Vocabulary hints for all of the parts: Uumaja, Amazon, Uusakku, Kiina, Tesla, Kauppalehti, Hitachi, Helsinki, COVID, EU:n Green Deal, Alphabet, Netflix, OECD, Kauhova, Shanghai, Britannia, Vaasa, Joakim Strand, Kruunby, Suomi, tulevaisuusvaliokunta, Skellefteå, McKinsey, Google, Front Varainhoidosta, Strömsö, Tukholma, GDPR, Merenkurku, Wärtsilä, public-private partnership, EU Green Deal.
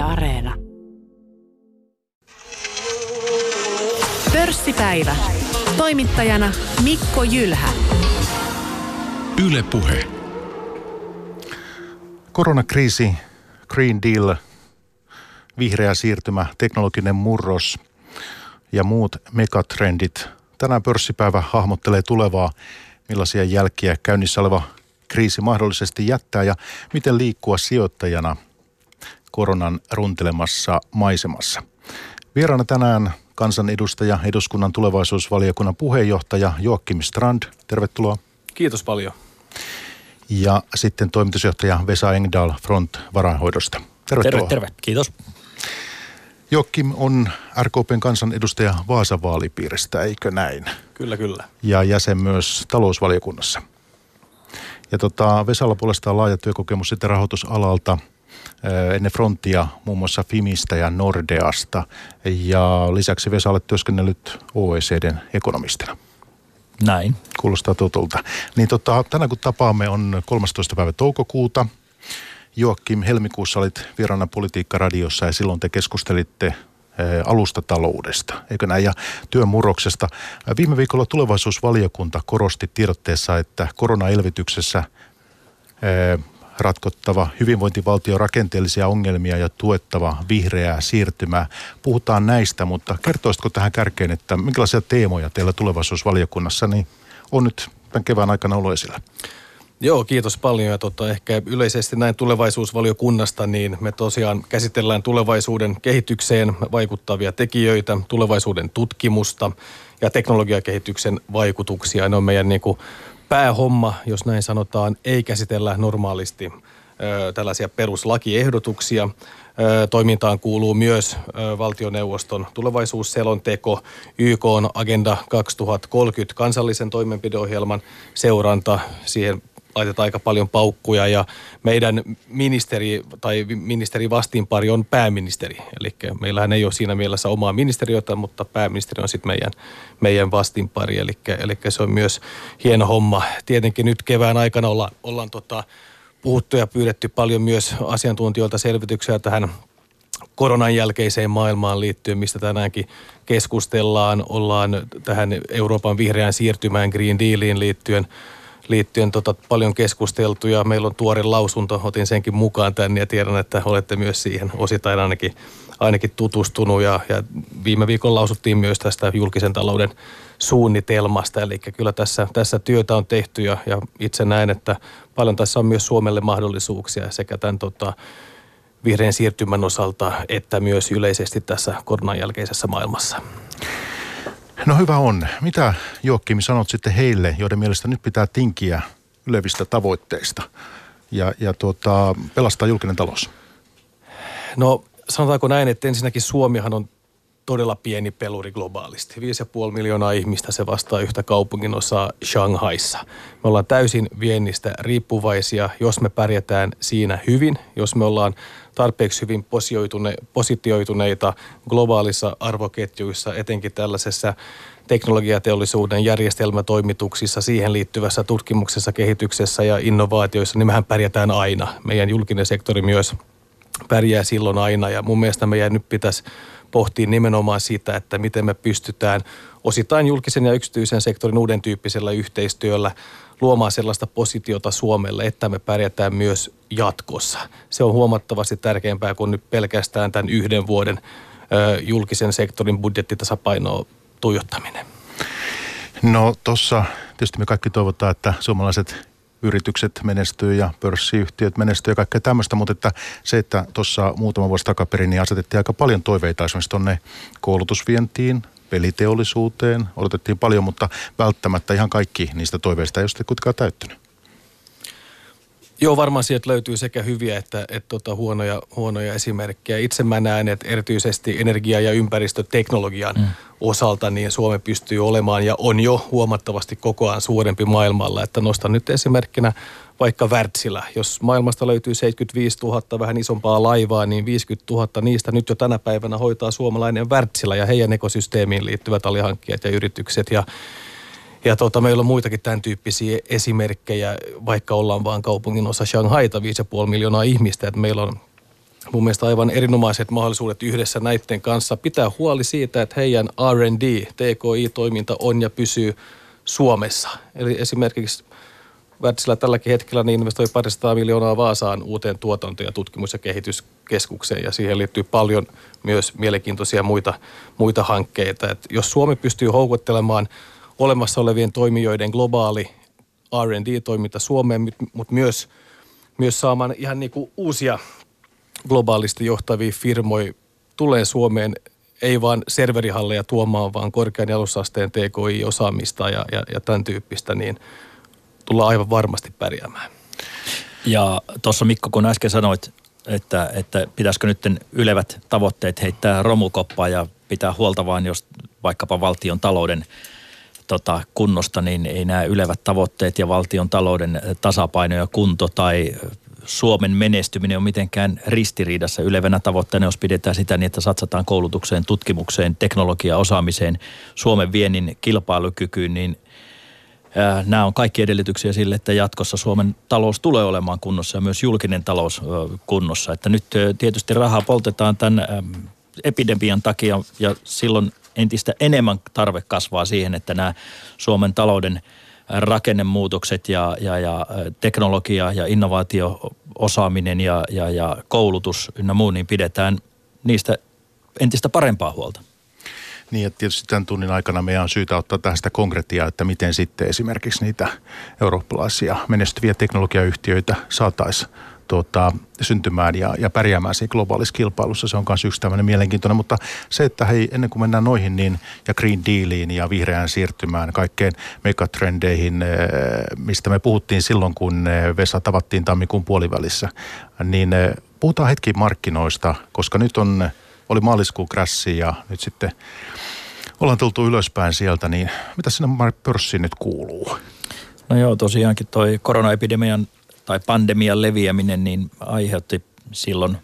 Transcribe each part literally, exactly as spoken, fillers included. Yle Areena. Pörssipäivä. Toimittajana Mikko Jylhä. Yle Puhe. Koronakriisi, Green Deal, vihreä siirtymä, teknologinen murros ja muut megatrendit. Tänään pörssipäivä hahmottelee tulevaa, millaisia jälkiä käynnissä oleva kriisi mahdollisesti jättää ja miten liikkua sijoittajana koronan runtelemassa maisemassa. Vieraana tänään kansanedustaja, eduskunnan tulevaisuusvaliokunnan puheenjohtaja Joakim Strand. Tervetuloa. Kiitos paljon. Ja sitten toimitusjohtaja Vesa Engdahl Front Varainhoidosta. Tervetuloa. Terve, terve. Kiitos. Joakim on R K P:n kansanedustaja Vaasan vaalipiiristä, eikö näin? Kyllä, kyllä. Ja jäsen myös talousvaliokunnassa. Ja tota, Vesalla puolestaan laaja työkokemus sitten rahoitusalalta, ennen Frontia muun muassa Fimistä ja Nordeasta, ja lisäksi Vesa olet työskennellyt O E C D:n ekonomistina. Näin. Kuulostaa tutulta. Niin tota, tänään kun tapaamme on kolmastoista päivä toukokuuta. Joakim, helmikuussa olit Virana Politiikka radiossa ja silloin te keskustelitte alustataloudesta, eikö näin, ja työn murroksesta. Viime viikolla tulevaisuusvaliokunta korosti tiedotteessa, että koronaelvytyksessä ratkottava hyvinvointivaltion rakenteellisia ongelmia ja tuettava vihreää siirtymää. Puhutaan näistä, mutta kertoisitko tähän kärkeen, että minkälaisia teemoja teillä tulevaisuusvaliokunnassa niin on nyt tämän kevään aikana ollut esillä? Joo, kiitos paljon. Ja tota, ehkä yleisesti näin tulevaisuusvaliokunnasta, niin me tosiaan käsitellään tulevaisuuden kehitykseen vaikuttavia tekijöitä, tulevaisuuden tutkimusta ja teknologiakehityksen vaikutuksia. Ne on meidän niin kuin päähomma, jos näin sanotaan, ei käsitellä normaalisti ö, tällaisia peruslakiehdotuksia. Ö, toimintaan kuuluu myös ö, valtioneuvoston tulevaisuusselonteko, Y K:n Agenda kaksituhattakolmekymmentä kansallisen toimenpideohjelman seuranta, siihen laitetaan aika paljon paukkuja, ja meidän ministeri tai ministeri vastiinpari on pääministeri. Eli meillähän ei ole siinä mielessä omaa ministeriötä, mutta pääministeri on sitten meidän, meidän vastiinpari. Eli, eli se on myös hieno homma. Tietenkin nyt kevään aikana olla, ollaan tota puhuttu ja pyydetty paljon myös asiantuntijoilta selvityksiä tähän koronan jälkeiseen maailmaan liittyen, mistä tänäänkin keskustellaan. Ollaan tähän Euroopan vihreään siirtymään, Green Dealiin liittyen. liittyen tota, paljon keskusteltu, ja meillä on tuore lausunto, otin senkin mukaan tänne ja tiedän, että olette myös siihen osittain ainakin, ainakin tutustunut, ja, ja viime viikolla lausuttiin myös tästä julkisen talouden suunnitelmasta, eli kyllä tässä, tässä työtä on tehty, ja, ja itse näen, että paljon tässä on myös Suomelle mahdollisuuksia sekä tämän tota, vihreän siirtymän osalta että myös yleisesti tässä koronan jälkeisessä maailmassa. No hyvä on. Mitä Joakim sanot sitten heille, joiden mielestä nyt pitää tinkiä ylevistä tavoitteista ja, ja tuota, pelastaa julkinen talous? No sanotaanko näin, että ensinnäkin Suomihan on todella pieni peluri globaalisti. viisi pilkku viisi miljoonaa ihmistä, se vastaa yhtä kaupunginosaa Shanghaissa. Me ollaan täysin viennistä riippuvaisia, jos me pärjätään siinä hyvin, jos me ollaan tarpeeksi hyvin positioituneita globaalissa arvoketjuissa, etenkin tällaisessa teknologiateollisuuden järjestelmätoimituksissa, siihen liittyvässä tutkimuksessa, kehityksessä ja innovaatioissa, niin mehän pärjätään aina. Meidän julkinen sektori myös pärjää silloin aina, ja mun mielestä meidän nyt pitäisi pohtii nimenomaan sitä, että miten me pystytään osittain julkisen ja yksityisen sektorin uuden tyyppisellä yhteistyöllä luomaan sellaista positiota Suomelle, että me pärjätään myös jatkossa. Se on huomattavasti tärkeämpää kuin nyt pelkästään tämän yhden vuoden ö, julkisen sektorin budjettitasapainoa tuijottaminen. No tuossa tietysti me kaikki toivotaan, että suomalaiset yritykset menestyy ja pörssiyhtiöt menestyy ja kaikkea tämmöistä, mutta että se, että tuossa muutama vuosi takaperin niin asetettiin aika paljon toiveita esimerkiksi tuonne koulutusvientiin, peliteollisuuteen, odotettiin paljon, mutta välttämättä ihan kaikki niistä toiveista ei ole sitten kuitenkaan täyttynyt. Joo, varmaan sieltä löytyy sekä hyviä että, että tuota, huonoja, huonoja esimerkkejä. Itse mä näen, että erityisesti energia- ja ympäristöteknologian mm. osalta niin Suomi pystyy olemaan ja on jo huomattavasti kokoaan suurempi maailmalla. Että nostan nyt esimerkkinä vaikka Wärtsilä. Jos maailmasta löytyy seitsemänkymmentäviisituhatta vähän isompaa laivaa, niin viisikymmentätuhatta niistä nyt jo tänä päivänä hoitaa suomalainen Wärtsilä ja heidän ekosysteemiin liittyvät alihankkijat ja yritykset. Ja Ja tuota, meillä on muitakin tämän tyyppisiä esimerkkejä, vaikka ollaan vaan kaupungin osa Shanghaita, viisi pilkku viisi miljoonaa ihmistä, että meillä on mun mielestä aivan erinomaiset mahdollisuudet yhdessä näiden kanssa pitää huoli siitä, että heidän R and D, T K I-toiminta on ja pysyy Suomessa. Eli esimerkiksi Wärtsilä tälläkin hetkellä niin investoi parisataa miljoonaa Vaasaan uuteen tuotanto- ja tutkimus- ja kehityskeskukseen, ja siihen liittyy paljon myös mielenkiintoisia muita, muita hankkeita. Et jos Suomi pystyy houkuttelemaan olemassa olevien toimijoiden globaali R and D-toiminta Suomeen, mutta myös, myös saamaan ihan niinku uusia globaalisti johtavia firmoja tulee Suomeen, ei vaan serverihalleja tuomaan, vaan korkean jalosasteen T K I-osaamista ja, ja, ja tämän tyyppistä, niin tullaan aivan varmasti pärjäämään. Ja tuossa Mikko, kun äsken sanoit, että, että pitäisikö nyt ylevät tavoitteet heittää romukoppaan ja pitää huolta vaan jos vaikkapa valtion talouden tota, kunnosta, niin ei nämä ylevät tavoitteet ja valtion talouden tasapaino ja kunto tai Suomen menestyminen on mitenkään ristiriidassa. Ylevänä tavoitteena, jos pidetään sitä niin, että satsataan koulutukseen, tutkimukseen, teknologiaosaamiseen, Suomen viennin kilpailukykyyn, niin ää, nämä on kaikki edellytyksiä sille, että jatkossa Suomen talous tulee olemaan kunnossa ja myös julkinen talous ää, kunnossa. Että nyt ää, tietysti rahaa poltetaan tämän ää, epidemian takia ja silloin entistä enemmän tarve kasvaa siihen, että nämä Suomen talouden rakennemuutokset ja, ja, ja teknologia ja innovaatio-osaaminen ja, ja, ja koulutus ynnä muu, niin pidetään niistä entistä parempaa huolta. Niin, ja tietysti tämän tunnin aikana meidän on syytä ottaa tähän sitä konkretiaa, että miten sitten esimerkiksi niitä eurooppalaisia menestyviä teknologiayhtiöitä saataisiin tuota, syntymään ja, ja pärjäämään siinä globaalissa kilpailussa. Se on myös yksi tämmöinen mielenkiintoinen, mutta se, että hei, ennen kuin mennään noihin niin, ja Green Dealiin ja vihreään siirtymään, kaikkeen megatrendeihin, mistä me puhuttiin silloin, kun Vesa tavattiin tammikuun puolivälissä, niin puhutaan hetki markkinoista, koska nyt on, oli maaliskuun crassi ja nyt sitten ollaan tultu ylöspäin sieltä, niin mitä sinne pörssiin nyt kuuluu? No joo, tosiaankin toi koronaepidemian tai pandemian leviäminen, niin aiheutti silloin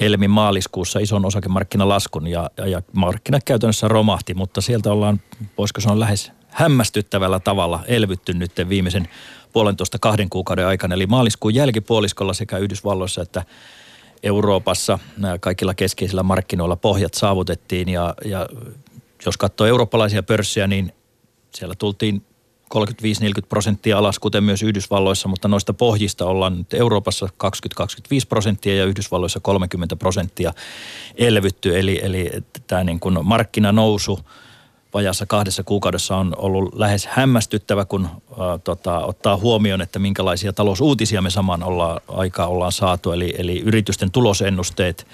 helmi-maaliskuussa ison osakemarkkinalaskun ja, ja, ja markkinat käytännössä romahti, mutta sieltä ollaan, voisiko sanoa, lähes hämmästyttävällä tavalla elvytty nyt viimeisen puolentoista kahden kuukauden aikana. Eli maaliskuun jälkipuoliskolla sekä Yhdysvalloissa että Euroopassa kaikilla keskeisillä markkinoilla pohjat saavutettiin ja, ja jos katsoo eurooppalaisia pörssiä, niin siellä tultiin kolmekymmentäviisi neljäkymmentä prosenttia alas, kuten myös Yhdysvalloissa, mutta noista pohjista ollaan nyt Euroopassa kaksikymmentä kaksikymmentäviisi prosenttia ja Yhdysvalloissa kolmekymmentä prosenttia elvytty. Eli, eli tämä niin kuin markkinanousu vajassa kahdessa kuukaudessa on ollut lähes hämmästyttävä, kun äh, tota, ottaa huomioon, että minkälaisia talousuutisia me samaan olla, aikaa ollaan saatu. Eli, eli yritysten tulosennusteet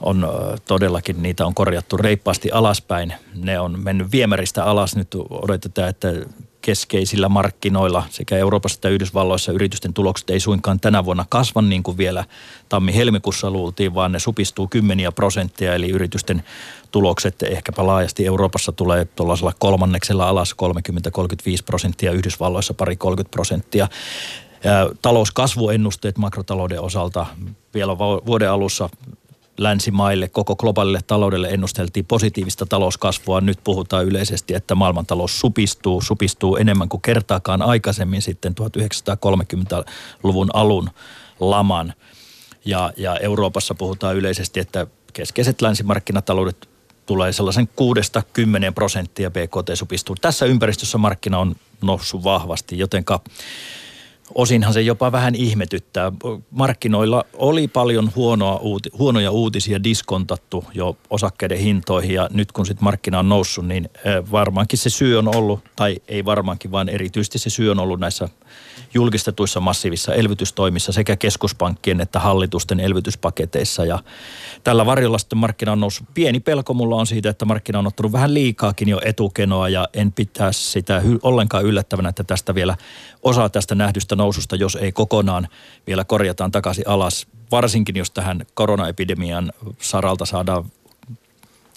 on todellakin, niitä on korjattu reippaasti alaspäin. Ne on mennyt viemäristä alas. Nyt odotetaan, että keskeisillä markkinoilla sekä Euroopassa että Yhdysvalloissa yritysten tulokset ei suinkaan tänä vuonna kasva niin kuin vielä tammi-helmikuussa luultiin, vaan ne supistuu kymmeniä prosenttia, eli yritysten tulokset ehkäpä laajasti Euroopassa tulee tuollaisella kolmanneksella alas kolmekymmentä kolmekymmentäviisi prosenttia, Yhdysvalloissa pari kolmekymmentä prosenttia. Talouskasvuennusteet makrotalouden osalta vielä vuoden alussa länsimaille, koko globaalille taloudelle ennusteltiin positiivista talouskasvua. Nyt puhutaan yleisesti, että maailmantalous supistuu, supistuu enemmän kuin kertaakaan aikaisemmin sitten tuhatyhdeksänsataakolmekymmentäluvun alun laman. Ja, ja Euroopassa puhutaan yleisesti, että keskeiset länsimarkkinataloudet tulee sellaisen kuudesta kymmeneen prosenttia B K T supistuu. Tässä ympäristössä markkina on noussut vahvasti, jotenka osinhan se jopa vähän ihmetyttää. Markkinoilla oli paljon huonoa, huonoja uutisia diskontattu jo osakkeiden hintoihin ja nyt kun sitten markkina on noussut, niin varmaankin se syy on ollut, tai ei varmaankin, vaan erityisesti se syy on ollut näissä julkistetuissa massiivissa elvytystoimissa sekä keskuspankkien että hallitusten elvytyspaketeissa. Ja tällä varjolla sitten markkina on noussut. Pieni pelko mulla on siitä, että markkina on ottanut vähän liikaakin jo etukenoa ja en pitää sitä ollenkaan yllättävänä, että tästä vielä osa tästä nähdystä noususta, jos ei kokonaan, vielä korjataan takaisin alas. Varsinkin jos tähän koronaepidemian saralta saadaan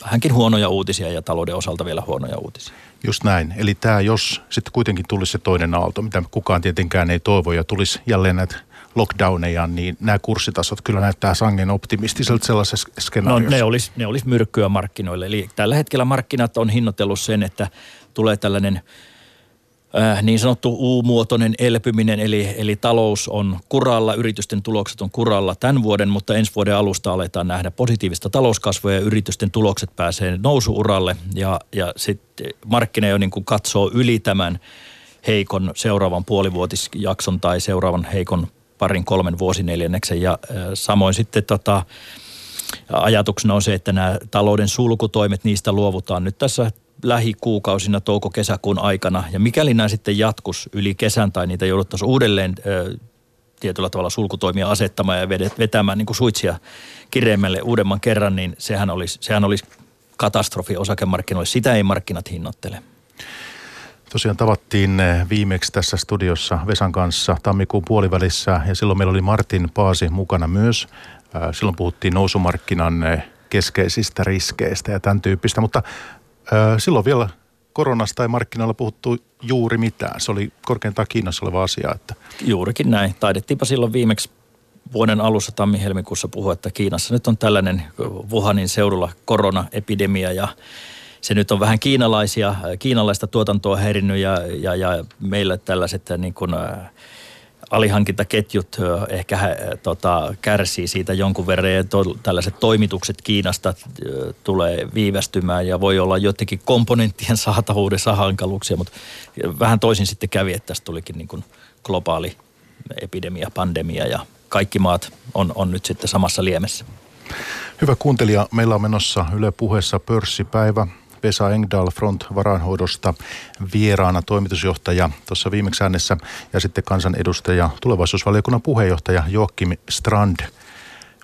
vähänkin huonoja uutisia ja talouden osalta vielä huonoja uutisia. Just näin. Eli tämä, jos sitten kuitenkin tulisi se toinen aalto, mitä kukaan tietenkään ei toivo, ja tulisi jälleen näitä lockdowneja, niin nämä kurssitasot kyllä näyttää sangen optimistiselta sellaisessa skenaariossa. No ne olisi, ne olisi myrkkyä markkinoille. Eli tällä hetkellä markkinat on hinnoitellut sen, että tulee tällainen niin sanottu U-muotoinen elpyminen, eli, eli talous on kuralla, yritysten tulokset on kuralla tämän vuoden, mutta ensi vuoden alusta aletaan nähdä positiivista talouskasvua ja yritysten tulokset pääsee nousuuralle ja, ja sitten markkina jo niin kuin katsoo yli tämän heikon seuraavan puolivuotisjakson tai seuraavan heikon parin kolmen vuosineljänneksen ja äh, samoin sitten tota, ajatuksena on se, että nämä talouden sulkutoimet, niistä luovutaan nyt tässä lähikuukausina touko-kesäkuun aikana. Ja mikäli nämä sitten jatkus yli kesän tai niitä jouduttaisiin uudelleen ö, tietyllä tavalla sulkutoimia asettamaan ja vetämään niin kuin suitsia kireemmälle uudemman kerran, niin sehän olisi, sehän olisi katastrofi osakemarkkinoille. Sitä ei markkinat hinnoittele. Tosiaan tavattiin viimeksi tässä studiossa Vesan kanssa tammikuun puolivälissä ja silloin meillä oli Martin Paasi mukana myös. Silloin puhuttiin nousumarkkinan keskeisistä riskeistä ja tämän tyyppistä, mutta silloin vielä koronasta ei markkinoilla puhuttu juuri mitään. Se oli korkeintaan Kiinassa oleva asia. Että. Juurikin näin. Taidettiinpa silloin viimeksi vuoden alussa tammi-helmikuussa puhua, että Kiinassa nyt on tällainen Wuhanin seudulla koronaepidemia ja se nyt on vähän kiinalaisia, kiinalaista tuotantoa häirinnyt ja, ja, ja meillä tällaiset niin kuin alihankintaketjut ehkä tota, kärsii siitä jonkun verran ja to, tällaiset toimitukset Kiinasta tulee viivästymään ja voi olla jotenkin komponenttien saatavuudessa hankaluuksia, mutta vähän toisin sitten kävi, että tässä tulikin niin kuin globaali epidemia, pandemia ja kaikki maat on, on nyt sitten samassa liemessä. Hyvä kuuntelija, meillä on menossa Yle Puheessa pörssipäivä. Vesa Engdahl Front Varainhoidosta vieraana, toimitusjohtaja tuossa viimeksi äänessä ja sitten kansanedustaja, tulevaisuusvaliokunnan puheenjohtaja Joakim Strand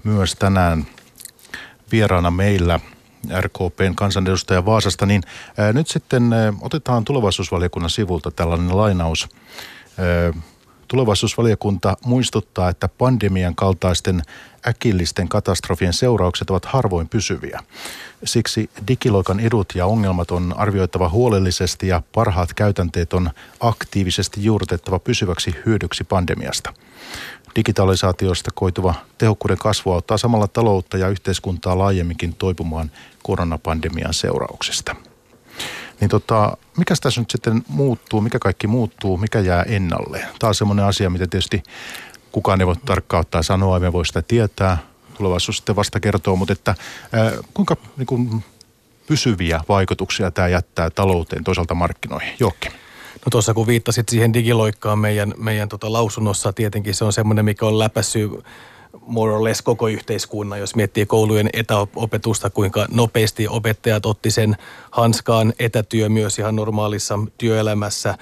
myös tänään vieraana meillä R K P:n kansanedustaja Vaasasta. Niin, ää, nyt sitten ää, otetaan tulevaisuusvaliokunnan sivulta tällainen lainaus. Ää, Tulevaisuusvaliokunta muistuttaa, että pandemian kaltaisten äkillisten katastrofien seuraukset ovat harvoin pysyviä. Siksi digiloikan edut ja ongelmat on arvioitava huolellisesti ja parhaat käytänteet on aktiivisesti juurrutettava pysyväksi hyödyksi pandemiasta. Digitalisaatiosta koituva tehokkuuden kasvu auttaa samalla taloutta ja yhteiskuntaa laajemminkin toipumaan koronapandemian seurauksista. Niin tota, mikä tässä nyt sitten muuttuu, mikä kaikki muuttuu, mikä jää ennalleen? Tämä on semmoinen asia, mitä tietysti kukaan ei voi tarkkauttaa sanoa, emme voi sitä tietää. Tulevaisuus sitten vasta kertoo, mutta että, ää, kuinka niin kuin, pysyviä vaikutuksia tämä jättää talouteen, toisaalta markkinoihin? Joakim. No tuossa kun viittasit siihen digiloikkaan meidän, meidän tota, lausunnossa, tietenkin se on semmoinen, mikä on läpäissyt more or less koko yhteiskunnan, jos miettii koulujen etäopetusta, kuinka nopeasti opettajat otti sen hanskaan, etätyö myös ihan normaalissa työelämässä.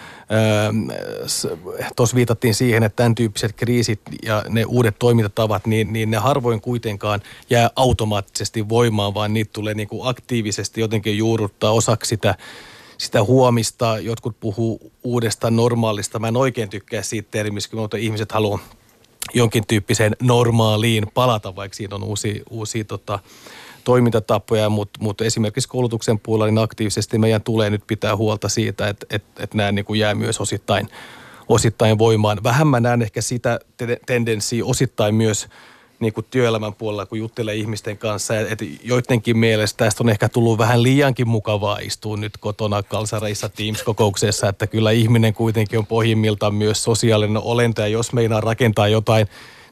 Tuossa viitattiin siihen, että tämän tyyppiset kriisit ja ne uudet toimintatavat, niin, niin ne harvoin kuitenkaan jää automaattisesti voimaan, vaan niitä tulee niin kuin aktiivisesti jotenkin juurruttaa osaksi sitä, sitä huomista. Jotkut puhuu uudesta normaalista. Mä en oikein tykkää siitä termistä, mutta ihmiset haluaa jonkin tyyppiseen normaaliin palata, vaikka siinä on uusia, uusia tota, toimintatapoja, mutta mut esimerkiksi koulutuksen puolella niin aktiivisesti meidän tulee nyt pitää huolta siitä, että et, et nämä niin kuin jää myös osittain, osittain voimaan. Vähän mä näen ehkä sitä tendenssiä osittain myös niin kuin työelämän puolella, kun juttelee ihmisten kanssa, että joidenkin mielestä tästä on ehkä tullut vähän liiankin mukavaa istua nyt kotona kalsareissa Teams-kokouksessa, että kyllä ihminen kuitenkin on pohjimmiltaan myös sosiaalinen olento, ja jos meinaa rakentaa jotain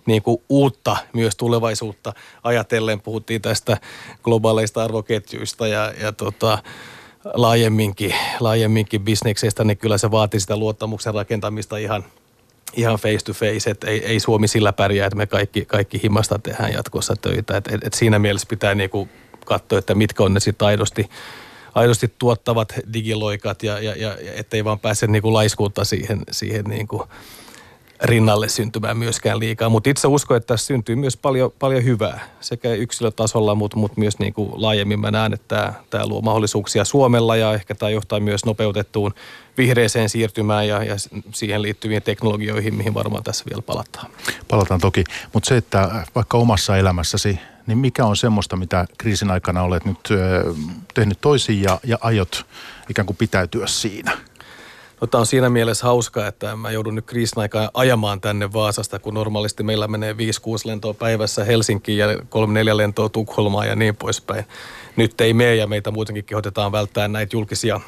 niin kuin uutta myös tulevaisuutta ajatellen, puhuttiin tästä globaaleista arvoketjuista ja, ja tota, laajemminkin, laajemminkin bisneksestä, niin kyllä se vaatii sitä luottamuksen rakentamista ihan Ihan face to face, että ei, ei Suomi sillä pärjää, että me kaikki, kaikki himasta tehdään jatkossa töitä. Et, et, et siinä mielessä pitää niinku katsoa, että mitkä on ne sitten aidosti, aidosti tuottavat digiloikat, ja, ja, ja ettei vaan pääse niinku laiskuutta siihen, siihen niinku rinnalle syntymään myöskään liikaa. Mutta itse uskon, että tässä syntyy myös paljon, paljon hyvää sekä yksilötasolla, mutta mut myös niinku laajemmin mä näen, että tämä luo mahdollisuuksia Suomella ja ehkä tämä johtaa myös nopeutettuun vihreeseen siirtymään ja, ja siihen liittyviin teknologioihin, mihin varmaan tässä vielä palataan. Palataan toki, mutta se, että vaikka omassa elämässäsi, niin mikä on semmoista, mitä kriisin aikana olet nyt ö, tehnyt toisin ja, ja aiot ikään kuin pitäytyä siinä? No, tämä on siinä mielessä hauskaa, että mä joudun nyt kriisin aikaan ajamaan tänne Vaasasta, kun normaalisti meillä menee viisi kuusi lentoa päivässä Helsinkiin ja kolme neljä lentoa Tukholmaan ja niin poispäin. Nyt ei mene ja meitä muutenkin kehotetaan välttämään näitä julkisia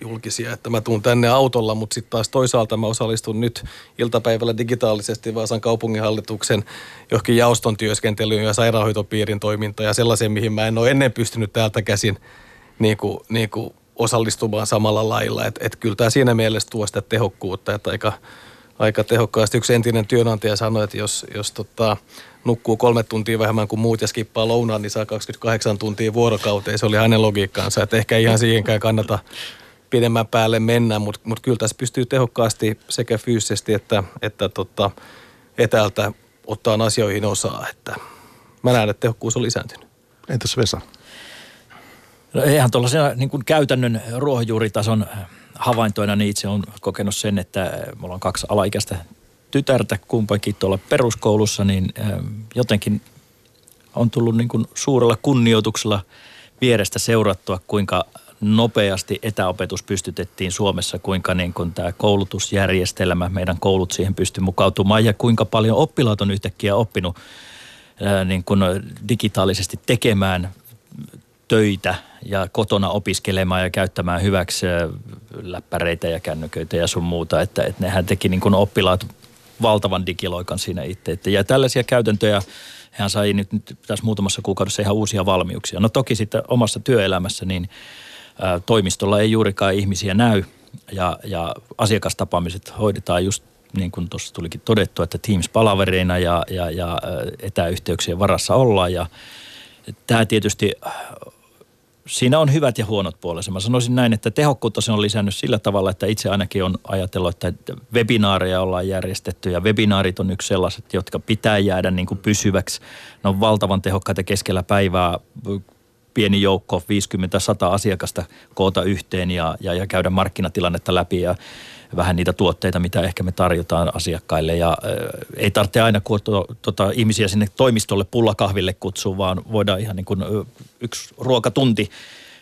julkisia, että mä tuun tänne autolla, mutta sitten taas toisaalta mä osallistun nyt iltapäivällä digitaalisesti Vaasan kaupunginhallituksen johonkin jaoston työskentelyyn ja sairaanhoitopiirin toimintaan ja sellaiseen, mihin mä en ole ennen pystynyt täältä käsin niin kuin, niin kuin osallistumaan samalla lailla. Että et kyllä tämä siinä mielessä tuo sitä tehokkuutta, että aika, aika tehokkaasti yksi entinen työnantaja sanoi, että jos, jos tota, nukkuu kolme tuntia vähemmän kuin muut ja skippaa lounaan, niin saa kaksikymmentäkahdeksan tuntia vuorokauteen. Se oli hänen logiikkaansa, että ehkä ihan siihenkään kannata pidemmän päälle mennä, mutta mut kyllä tässä pystyy tehokkaasti sekä fyysisesti että, että tota, etäältä ottaa asioihin osaa. Että mä näen, että tehokkuus on lisääntynyt. Entäs Vesa? No eihän tuollaisena niin kuin käytännön ruohonjuuritason havaintoina niin itse olen kokenut sen, että mulla on kaksi alaikäistä tytärtä kumpakin tuolla peruskoulussa, niin jotenkin on tullut niin kuin suurella kunnioituksella vierestä seurattua, kuinka nopeasti etäopetus pystytettiin Suomessa, kuinka niin kuin tämä koulutusjärjestelmä, meidän koulut siihen pystyi mukautumaan ja kuinka paljon oppilaat on yhtäkkiä oppinut niin kuin digitaalisesti tekemään töitä ja kotona opiskelemaan ja käyttämään hyväksi läppäreitä ja kännyköitä ja sun muuta, että, että nehän teki niin kuin oppilaat valtavan digiloikan siinä itse. Ja tällaisia käytäntöjä hän sai nyt, nyt tässä muutamassa kuukaudessa ihan uusia valmiuksia. No toki sitten omassa työelämässä niin ä, toimistolla ei juurikaan ihmisiä näy ja, ja asiakastapaamiset hoidetaan just niin kuin tuossa tulikin todettu, että Teams-palavereina ja, ja, ja etäyhteyksien varassa ollaan ja tämä tietysti, siinä on hyvät ja huonot puolensa. Mä sanoisin näin, että tehokkuutta se on lisännyt sillä tavalla, että itse ainakin on ajatellut, että webinaareja ollaan järjestetty ja webinaarit on yksi sellaiset, jotka pitää jäädä niin kuin pysyväksi. Ne on valtavan tehokkaita keskellä päivää, pieni joukko, viisikymmentä sataa asiakasta koota yhteen ja, ja, ja käydä markkinatilannetta läpi ja vähän niitä tuotteita, mitä ehkä me tarjotaan asiakkaille ja äh, ei tarvitse aina kuotua, tota, ihmisiä sinne toimistolle pullakahville kutsua, vaan voidaan ihan niin kuin yksi ruokatunti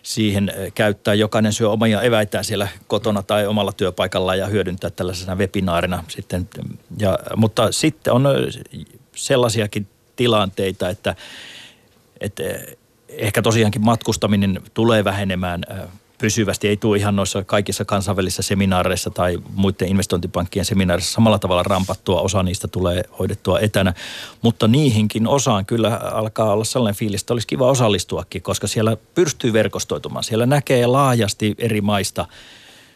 siihen käyttää. Jokainen syö omia eväitään siellä kotona tai omalla työpaikalla ja hyödyntää tällaisena webinaarina sitten. Ja, mutta sitten on sellaisiakin tilanteita, että, että ehkä tosiaankin matkustaminen tulee vähenemään pysyvästi, ei tule ihan noissa kaikissa kansainvälisissä seminaareissa tai muiden investointipankkien seminaareissa samalla tavalla rampattua. Osa niistä tulee hoidettua etänä, mutta niihinkin osaan kyllä alkaa olla sellainen fiilis, että olisi kiva osallistuakin, koska siellä pystyy verkostoitumaan. Siellä näkee laajasti eri maista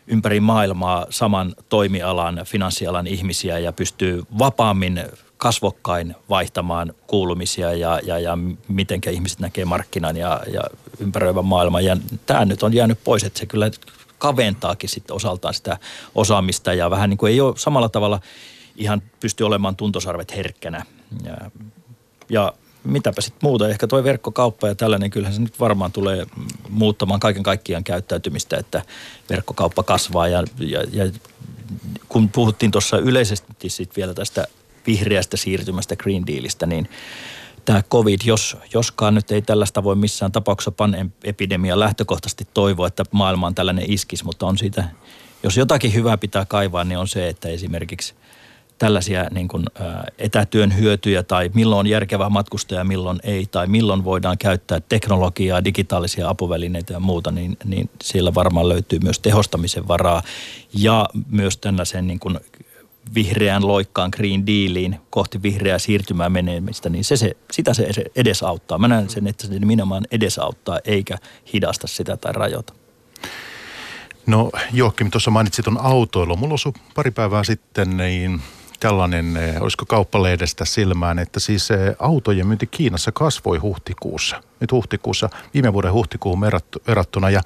ympäri maailmaa saman toimialan, finanssialan ihmisiä ja pystyy vapaammin kasvokkain vaihtamaan kuulumisia ja, ja, ja mitenkä ihmiset näkee markkinan ja, ja ympäröivän maailman. Ja tämä nyt on jäänyt pois, että se kyllä kaventaakin sitten osaltaan sitä osaamista ja vähän niin kuin ei ole samalla tavalla ihan pysty olemaan tuntosarvet herkkänä. Ja, ja mitäpä sitten muuta, ehkä tuo verkkokauppa ja tällainen, kyllähän se nyt varmaan tulee muuttamaan kaiken kaikkiaan käyttäytymistä, että verkkokauppa kasvaa ja, ja, ja kun puhuttiin tuossa yleisesti sitten vielä tästä vihreästä siirtymästä Green Dealista, niin tämä COVID, jos, joskaan nyt ei tällaista voi missään tapauksessa pan-epidemia lähtökohtaisesti toivoa, että maailmaan tällainen iskisi, mutta on siitä, jos jotakin hyvää pitää kaivaa, niin on se, että esimerkiksi tällaisia niin kuin etätyön hyötyjä tai milloin on järkevää matkustaa ja milloin ei, tai milloin voidaan käyttää teknologiaa, digitaalisia apuvälineitä ja muuta, niin, niin siellä varmaan löytyy myös tehostamisen varaa ja myös tällaisen niin kuin vihreään loikkaan, Green Dealiin, kohti vihreää siirtymää menemistä, niin se, se, sitä se edesauttaa. Mä näen sen, että se nimenomaan edesauttaa, eikä hidasta sitä tai rajoita. No Joakim, tuossa mainitsit on autoilu. Mulla osui pari päivää sitten niin tällainen, olisiko Kauppalehdestä silmään, että siis autojen myynti Kiinassa kasvoi huhtikuussa. Nyt huhtikuussa, viime vuoden huhtikuuhun verrattuna ja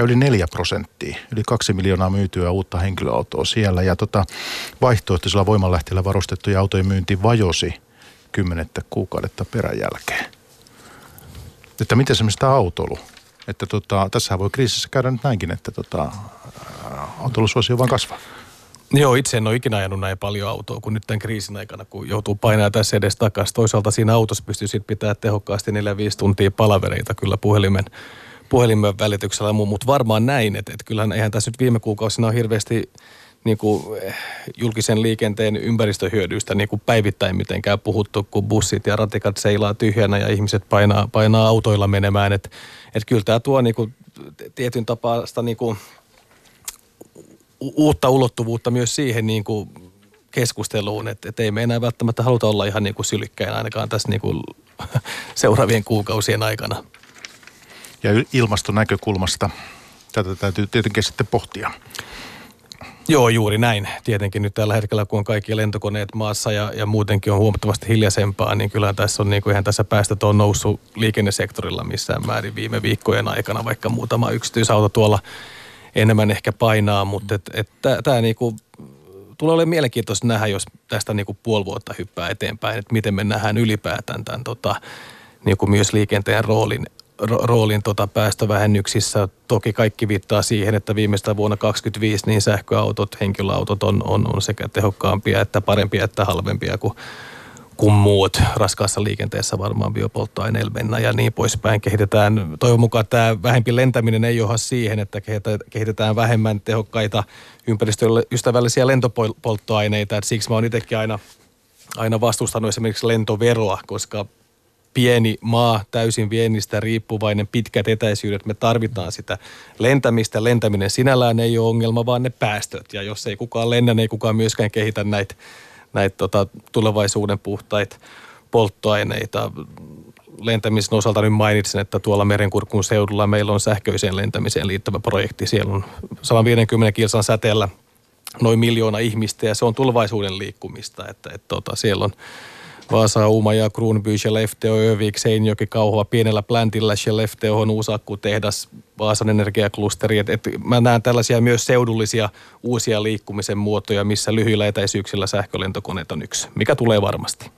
yli neljä prosenttia. Yli kaksi miljoonaa myytyä uutta henkilöautoa siellä ja tota, vaihtoehtoisella voimanlähteellä varustettuja autojen myynti vajosi kymmenettä kuukaudetta peräjälkeen. Että miten semmoista tämä autoilu? Että tota, tässähän voi kriisissä käydä nyt näinkin, että tota, autoilusuosio vaan kasvaa. Joo, itse en ole ikinä ajanut näin paljon autoa kuin nyt tämän kriisin aikana, kun joutuu painamaan tässä edes takaisin. Toisaalta siinä autossa pystyy sitten pitämään tehokkaasti neljä viisi tuntia palavereita kyllä puhelimen, puhelimen välityksellä ja muu. Mutta varmaan näin, että et kyllähän eihän tässä nyt viime kuukausina ole hirveästi niin kuin julkisen liikenteen ympäristöhyödyistä niin kuin päivittäin mitenkään puhuttu, kun bussit ja ratikat seilaa tyhjänä ja ihmiset painaa, painaa autoilla menemään. Että et kyllä tämä tuo niin kuin tietyn tapaa sitä niin kuin uutta ulottuvuutta myös siihen niin kuin keskusteluun, että et ei me enää välttämättä haluta olla ihan niin kuin sylikkäin ainakaan tässä niin kuin seuraavien kuukausien aikana. Ja ilmastonäkökulmasta tätä täytyy tietenkin sitten pohtia. Joo, juuri näin. Tietenkin nyt tällä hetkellä, kun on kaikki lentokoneet maassa ja, ja muutenkin on huomattavasti hiljaisempaa, niin kyllä tässä on niin kuin ihan tässä päästöt on noussut liikennesektorilla missään määrin viime viikkojen aikana, vaikka muutama yksityisauto tuolla enemmän ehkä painaa, mutta et, et tämä niinku, tulee olemaan mielenkiintoista nähdä, jos tästä niinku puoli vuotta hyppää eteenpäin, että miten me nähdään ylipäätään tämän tota, niinku myös liikenteen roolin, roolin tota päästövähennyksissä. Toki kaikki viittaa siihen, että viimeistään vuonna kaksituhattakaksikymmentäviisi niin sähköautot, henkilöautot on, on, on sekä tehokkaampia että parempia että halvempia kuin, kuin muut. Raskaassa liikenteessä varmaan biopolttoaineilla mennään ja niin poispäin. Kehitetään, toivon mukaan tämä vähempi lentäminen ei johda siihen, että kehitetään vähemmän tehokkaita ympäristöystävällisiä lentopolttoaineita. Et siksi mä oon itsekin aina, aina vastustanut esimerkiksi lentoveroa, koska pieni maa, täysin viennistä riippuvainen, pitkät etäisyydet, me tarvitaan sitä lentämistä. Lentäminen sinällään ei ole ongelma, vaan ne päästöt. Ja jos ei kukaan lennä, niin ei kukaan myöskään kehitä näitä, näitä tota, tulevaisuuden puhtaita polttoaineita. Lentämisen osalta nyt mainitsen, että tuolla Merenkurkun seudulla meillä on sähköiseen lentämiseen liittyvä projekti. Siellä on sata viisikymmentä kilsan säteellä noin miljoona ihmistä ja se on tulevaisuuden liikkumista. Että, et, tota, siellä on Vaasa, Uumajaa, Kruunby, Skellefteå, Övik, Seinjoki, Kauhova, pienellä plantilla, Skellefteå on Uusakku, tehdas, Vaasan energiaklusteri. Et, et, mä näen tällaisia myös seudullisia uusia liikkumisen muotoja, missä lyhyillä etäisyyksillä sähkölentokoneet on yksi, mikä tulee varmasti.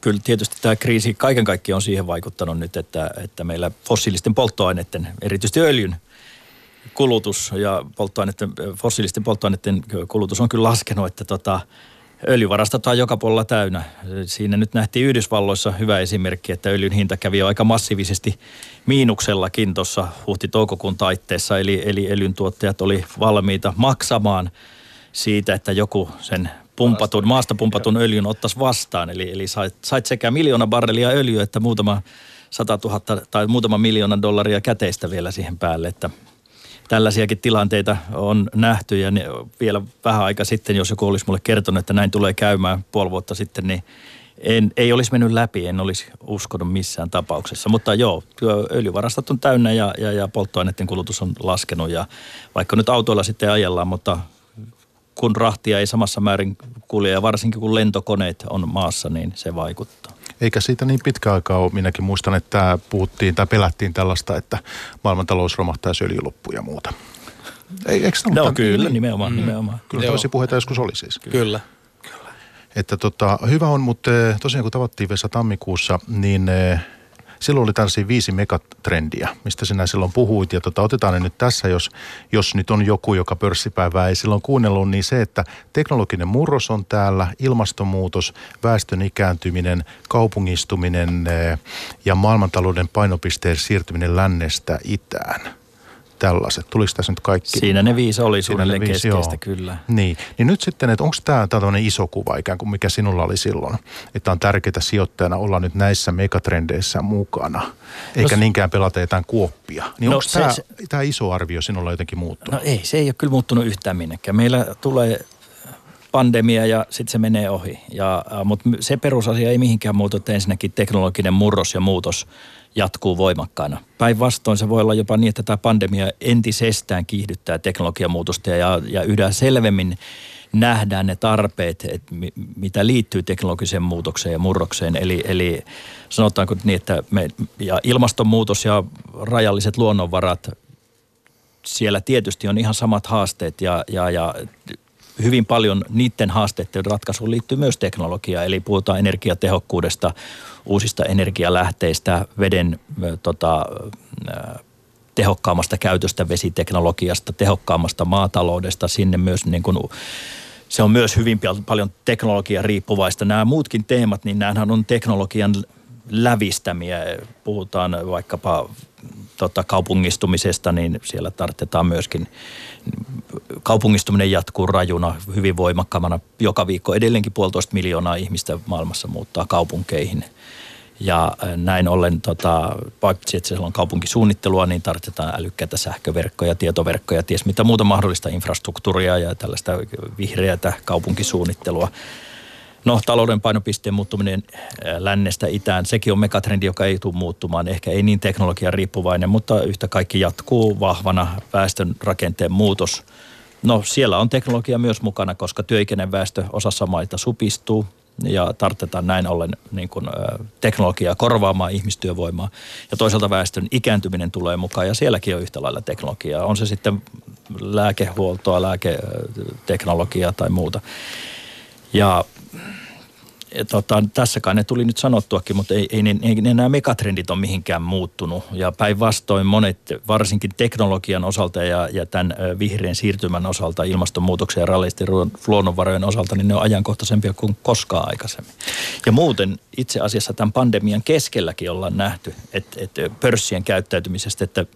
Kyllä tietysti tämä kriisi kaiken kaikkiaan on siihen vaikuttanut nyt, että, että meillä fossiilisten polttoaineiden, erityisesti öljyn kulutus ja polttoaineiden, fossiilisten polttoaineiden kulutus on kyllä laskenut, että tota, öljyvarastot on joka puolella täynnä. Siinä nyt nähtiin Yhdysvalloissa hyvä esimerkki, että öljyn hinta kävi jo aika massiivisesti miinuksellakin tuossa huhti-toukokuun taitteessa. Eli, eli öljyn tuottajat oli valmiita maksamaan siitä, että joku sen pumpatun, maasta pumpatun öljyn ottaisi vastaan. Eli, eli sait, sait sekä miljoona barrelia öljyä että muutama satatuhatta tai muutama miljoona dollaria käteistä vielä siihen päälle, että tällaisiakin tilanteita on nähty ja ne, vielä vähän aika sitten, jos joku olisi mulle kertonut, että näin tulee käymään puoli vuotta sitten, niin en, ei olisi mennyt läpi, en olisi uskonut missään tapauksessa. Mutta joo, öljyvarastot on täynnä ja, ja, ja polttoaineiden kulutus on laskenut ja vaikka nyt autoilla sitten ajellaan, mutta kun rahtia ei samassa määrin kulje ja varsinkin kun lentokoneet on maassa, niin se vaikuttaa. Eikä siitä niin pitkä aikaa ole. Minäkin muistan, että puhuttiin tai pelättiin tällaista, että maailmantalous romahtaisi öljyloppuun ja muuta. Eikö no tämän? Kyllä, nimenomaan. Mm-hmm. nimenomaan. Kyllä tosi puheita joskus oli siis. Kyllä. Kyllä. Että tota, hyvä on, mutta tosiaan kun tavattiin Vesa tammikuussa, niin silloin oli tällaisia viisi megatrendiä, mistä sinä silloin puhuit. Ja tota, otetaan ne nyt tässä, jos, jos nyt on joku, joka pörssipäivää ei silloin kuunnellut, niin se, että teknologinen murros on täällä, ilmastonmuutos, väestön ikääntyminen, kaupungistuminen ja maailmantalouden painopisteen siirtyminen lännestä itään. Tällaiset. Tuliko tässä nyt kaikki? Siinä ne viisi oli suunnilleen keskeistä, kyllä. Niin. niin nyt sitten, että onko tämä tämmöinen iso kuva ikään kuin, mikä sinulla oli silloin? Että on tärkeää sijoittajana olla nyt näissä megatrendeissä mukana, eikä no, niinkään pelata jotain kuoppia. Niin no, onko tämä, tämä iso arvio sinulla jotenkin muuttunut? No ei, se ei ole kyllä muuttunut yhtään minnekään. Meillä tulee pandemia ja sitten se menee ohi. Ja, mutta se perusasia ei mihinkään muutu, että ensinnäkin teknologinen murros ja muutos jatkuu voimakkaana. Päinvastoin se voi olla jopa niin, että tämä pandemia entisestään kiihdyttää teknologiamuutosta ja, ja yhä selvemmin nähdään ne tarpeet, että mi, mitä liittyy teknologiseen muutokseen ja murrokseen. Eli, eli sanotaanko niin, että me, ja ilmastonmuutos ja rajalliset luonnonvarat, siellä tietysti on ihan samat haasteet ja, ja, ja hyvin paljon niiden haasteiden ratkaisuun liittyy myös teknologiaa, eli puhutaan energiatehokkuudesta, uusista energialähteistä, veden tota, tehokkaammasta käytöstä, vesiteknologiasta, tehokkaammasta maataloudesta, sinne myös niin kuin, se on myös hyvin paljon teknologian riippuvaista. Nämä muutkin teemat, niin nämähän on teknologian lävistämiä, puhutaan vaikkapa tota, kaupungistumisesta, niin siellä tarvitaan myöskin, kaupungistuminen jatkuu rajuna, hyvin voimakkaamana. Joka viikko edelleenkin puolitoista miljoonaa ihmistä maailmassa muuttaa kaupunkeihin Ja näin ollen, tota, paitsi että siellä on kaupunkisuunnittelua, niin tarvitaan älykkäitä sähköverkkoja, tietoverkkoja, ties mitä muuta mahdollista infrastruktuuria ja tällaista vihreätä kaupunkisuunnittelua. No, talouden painopisteen muuttuminen lännestä itään, sekin on megatrendi, joka ei tule muuttumaan, ehkä ei niin teknologian riippuvainen, mutta yhtä kaikki jatkuu vahvana väestön rakenteen muutos. No, siellä on teknologia myös mukana, koska työikäinen väestö osassa maita supistuu ja tarvitaan näin ollen niin kuin, teknologiaa korvaamaan ihmistyövoimaa. Ja toisaalta väestön ikääntyminen tulee mukaan ja sielläkin on yhtä lailla teknologiaa. On se sitten lääkehuoltoa, lääketeknologiaa tai muuta. Ja tota, tässä kai ne tuli nyt sanottuakin, mutta ei, ei, ei, ei nämä megatrendit ole mihinkään muuttunut. Ja päinvastoin monet, varsinkin teknologian osalta ja, ja tämän vihreän siirtymän osalta, ilmastonmuutoksen ja rallisten luonnonvarojen osalta, niin ne on ajankohtaisempia kuin koskaan aikaisemmin. Ja muuten itse asiassa tämän pandemian keskelläkin ollaan nähty, että, että pörssien käyttäytymisestä, että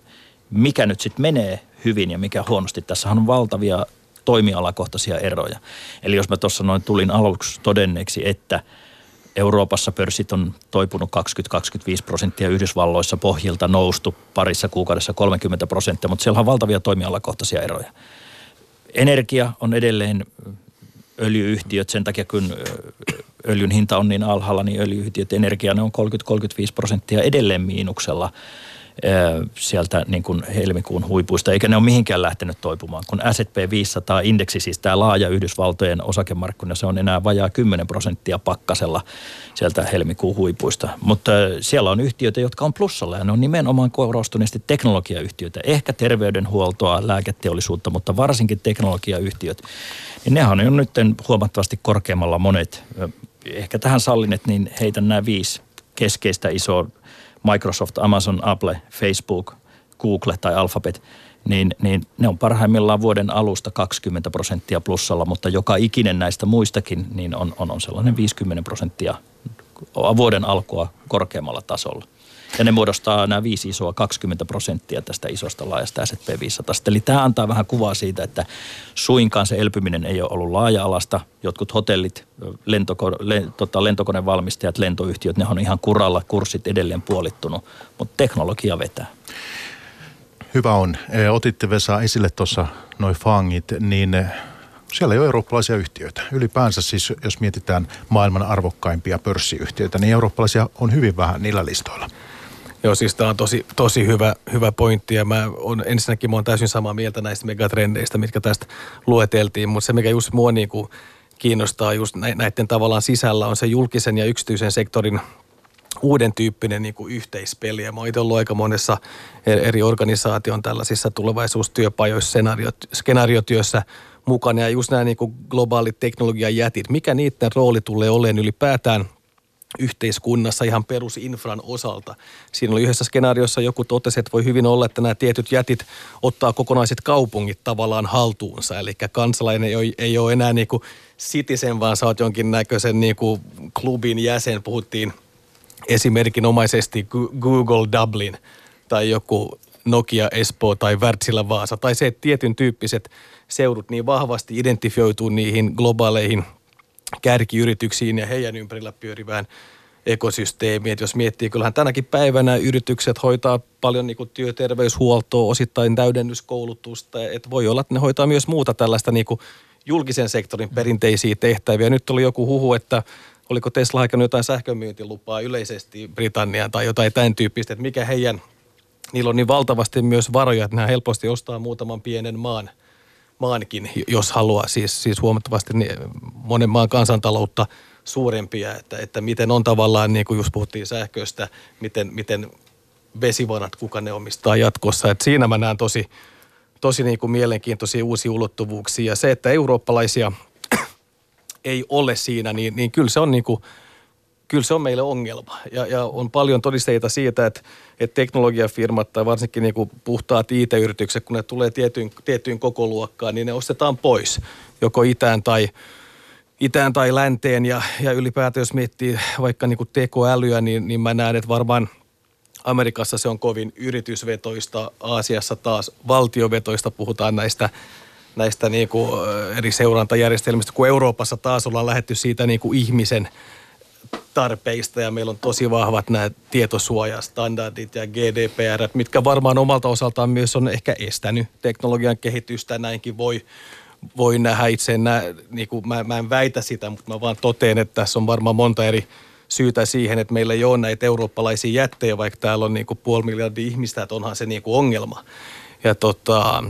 mikä nyt sitten menee hyvin ja mikä huonosti. Tässähän on valtavia toimialakohtaisia eroja. Eli jos mä tuossa noin tulin aluksi todenneeksi, että Euroopassa pörssit on toipunut kaksikymmentä–kaksikymmentäviisi prosenttia, Yhdysvalloissa pohjilta noustu parissa kuukaudessa kolmekymmentä prosenttia, mutta siellä on valtavia toimialakohtaisia eroja. Energia on edelleen öljyyhtiöt, sen takia kun öljyn hinta on niin alhaalla, niin öljyyhtiöt energia, ne on kolmekymmentä–kolmekymmentäviisi prosenttia edelleen miinuksella sieltä niin kuin helmikuun huipuista, eikä ne ole mihinkään lähtenyt toipumaan. Kun S and P viisisataa-indeksi, siis tämä laaja Yhdysvaltojen osakemarkkina, se on enää vajaa kymmenen prosenttia pakkasella sieltä helmikuun huipuista. Mutta siellä on yhtiöitä, jotka on plussalla ja ne on nimenomaan korostuneesti teknologiayhtiöitä, ehkä terveydenhuoltoa, lääketeollisuutta, mutta varsinkin teknologiayhtiöt. Niin nehän on nyt huomattavasti korkeammalla monet. Ehkä tähän sallinet, niin heitän nämä viisi keskeistä isoa, Microsoft, Amazon, Apple, Facebook, Google tai Alphabet, niin, niin ne on parhaimmillaan vuoden alusta kaksikymmentä prosenttia plussalla, mutta joka ikinen näistä muistakin niin on, on, on sellainen viisikymmentä prosenttia vuoden alkua korkeammalla tasolla. Ja ne muodostaa nämä viisi isoa kaksikymmentä prosenttia tästä isosta laajasta S and P viisisataa. Eli tämä antaa vähän kuvaa siitä, että suinkaan se elpyminen ei ole ollut laaja-alasta. Jotkut hotellit, lentoko- le- tota, lentokonevalmistajat, lentoyhtiöt, ne on ihan kuralla, kurssit edelleen puolittunut, mutta teknologia vetää. Hyvä on. Otitte Vesa esille tuossa noi fangit, niin siellä ei ole eurooppalaisia yhtiöitä. Ylipäänsä siis, jos mietitään maailman arvokkaimpia pörssiyhtiöitä, niin eurooppalaisia on hyvin vähän niillä listoilla. Joo, siis tämä on tosi, tosi hyvä, hyvä pointti ja mä on, ensinnäkin mä oon täysin samaa mieltä näistä megatrendeistä, mitkä tästä lueteltiin, mutta se mikä just mua niin kuin kiinnostaa just näiden tavallaan sisällä on se julkisen ja yksityisen sektorin uuden tyyppinen niin kuin yhteispeli. Ja mä oon itse ollut aika monessa eri organisaation tällaisissa tulevaisuustyöpajoissa, skenaariotyössä mukana ja just nämä niin kuin globaalit teknologiajätit, mikä niiden rooli tulee olemaan ylipäätään yhteiskunnassa ihan perusinfran osalta. Siinä oli yhdessä skenaariossa joku totesi, että voi hyvin olla, että nämä tietyt jätit ottaa kokonaiset kaupungit tavallaan haltuunsa. Eli kansalainen ei ole, ei ole enää niin kuin citizen, vaan sä oot jonkinnäköisen niin kuin klubin jäsen. Puhuttiin esimerkinomaisesti Google Dublin tai joku Nokia Espoo tai Wärtsilä Vaasa. Tai se, että tietyn tyyppiset seudut niin vahvasti identifioituu niihin globaaleihin kärkiyrityksiin ja heidän ympärillä pyörivään ekosysteemiin. Et jos miettii, kyllähän tänäkin päivänä yritykset hoitaa paljon niin kuin työterveyshuoltoa, osittain täydennyskoulutusta, että voi olla, että ne hoitaa myös muuta tällaista niin kuin julkisen sektorin perinteisiä tehtäviä. Nyt oli joku huhu, että oliko Tesla hakenut jotain sähkömyyntilupaa yleisesti Britanniaan tai jotain tämän tyyppistä, että mikä heidän, niillä on niin valtavasti myös varoja, että nämä helposti ostaa muutaman pienen maan. Maankin, jos haluaa, siis, siis huomattavasti niin monen maan kansantaloutta suurempia, että, että miten on tavallaan, niin kuin just puhuttiin sähköstä, miten, miten vesivarat, kuka ne omistaa jatkossa. Että siinä mä näen tosi, tosi niin kuin mielenkiintoisia uusia ulottuvuuksia. Ja se, että eurooppalaisia ei ole siinä, niin, niin, kyllä, se on niin kuin, kyllä se on meille ongelma. Ja, ja on paljon todisteita siitä, että, että teknologiafirmat tai varsinkin niin kuin puhtaat I T-yritykset, kun ne tulee tiettyyn, tiettyyn kokoluokkaan, niin ne ostetaan pois joko itään tai, itään tai länteen. Ja, ja ylipäätään, jos miettii vaikka niin kuin tekoälyä, niin, niin mä näen, että varmaan Amerikassa se on kovin yritysvetoista, Aasiassa taas valtiovetoista, puhutaan näistä näistä niin kuin eri seurantajärjestelmistä, kun Euroopassa taas ollaan lähdetty siitä niin kuin ihmisen tarpeista ja meillä on tosi vahvat nämä tietosuojastandardit ja G D P R, mitkä varmaan omalta osaltaan myös on ehkä estänyt teknologian kehitystä. Näinkin voi, voi nähdä itse, niin kuin mä, mä en väitä sitä, mutta mä vaan totean, että tässä on varmaan monta eri syytä siihen, että meillä ei ole näitä eurooppalaisia jättejä, vaikka täällä on niin kuin puoli miljardia ihmistä, että onhan se niin kuin ongelma. Ja tota...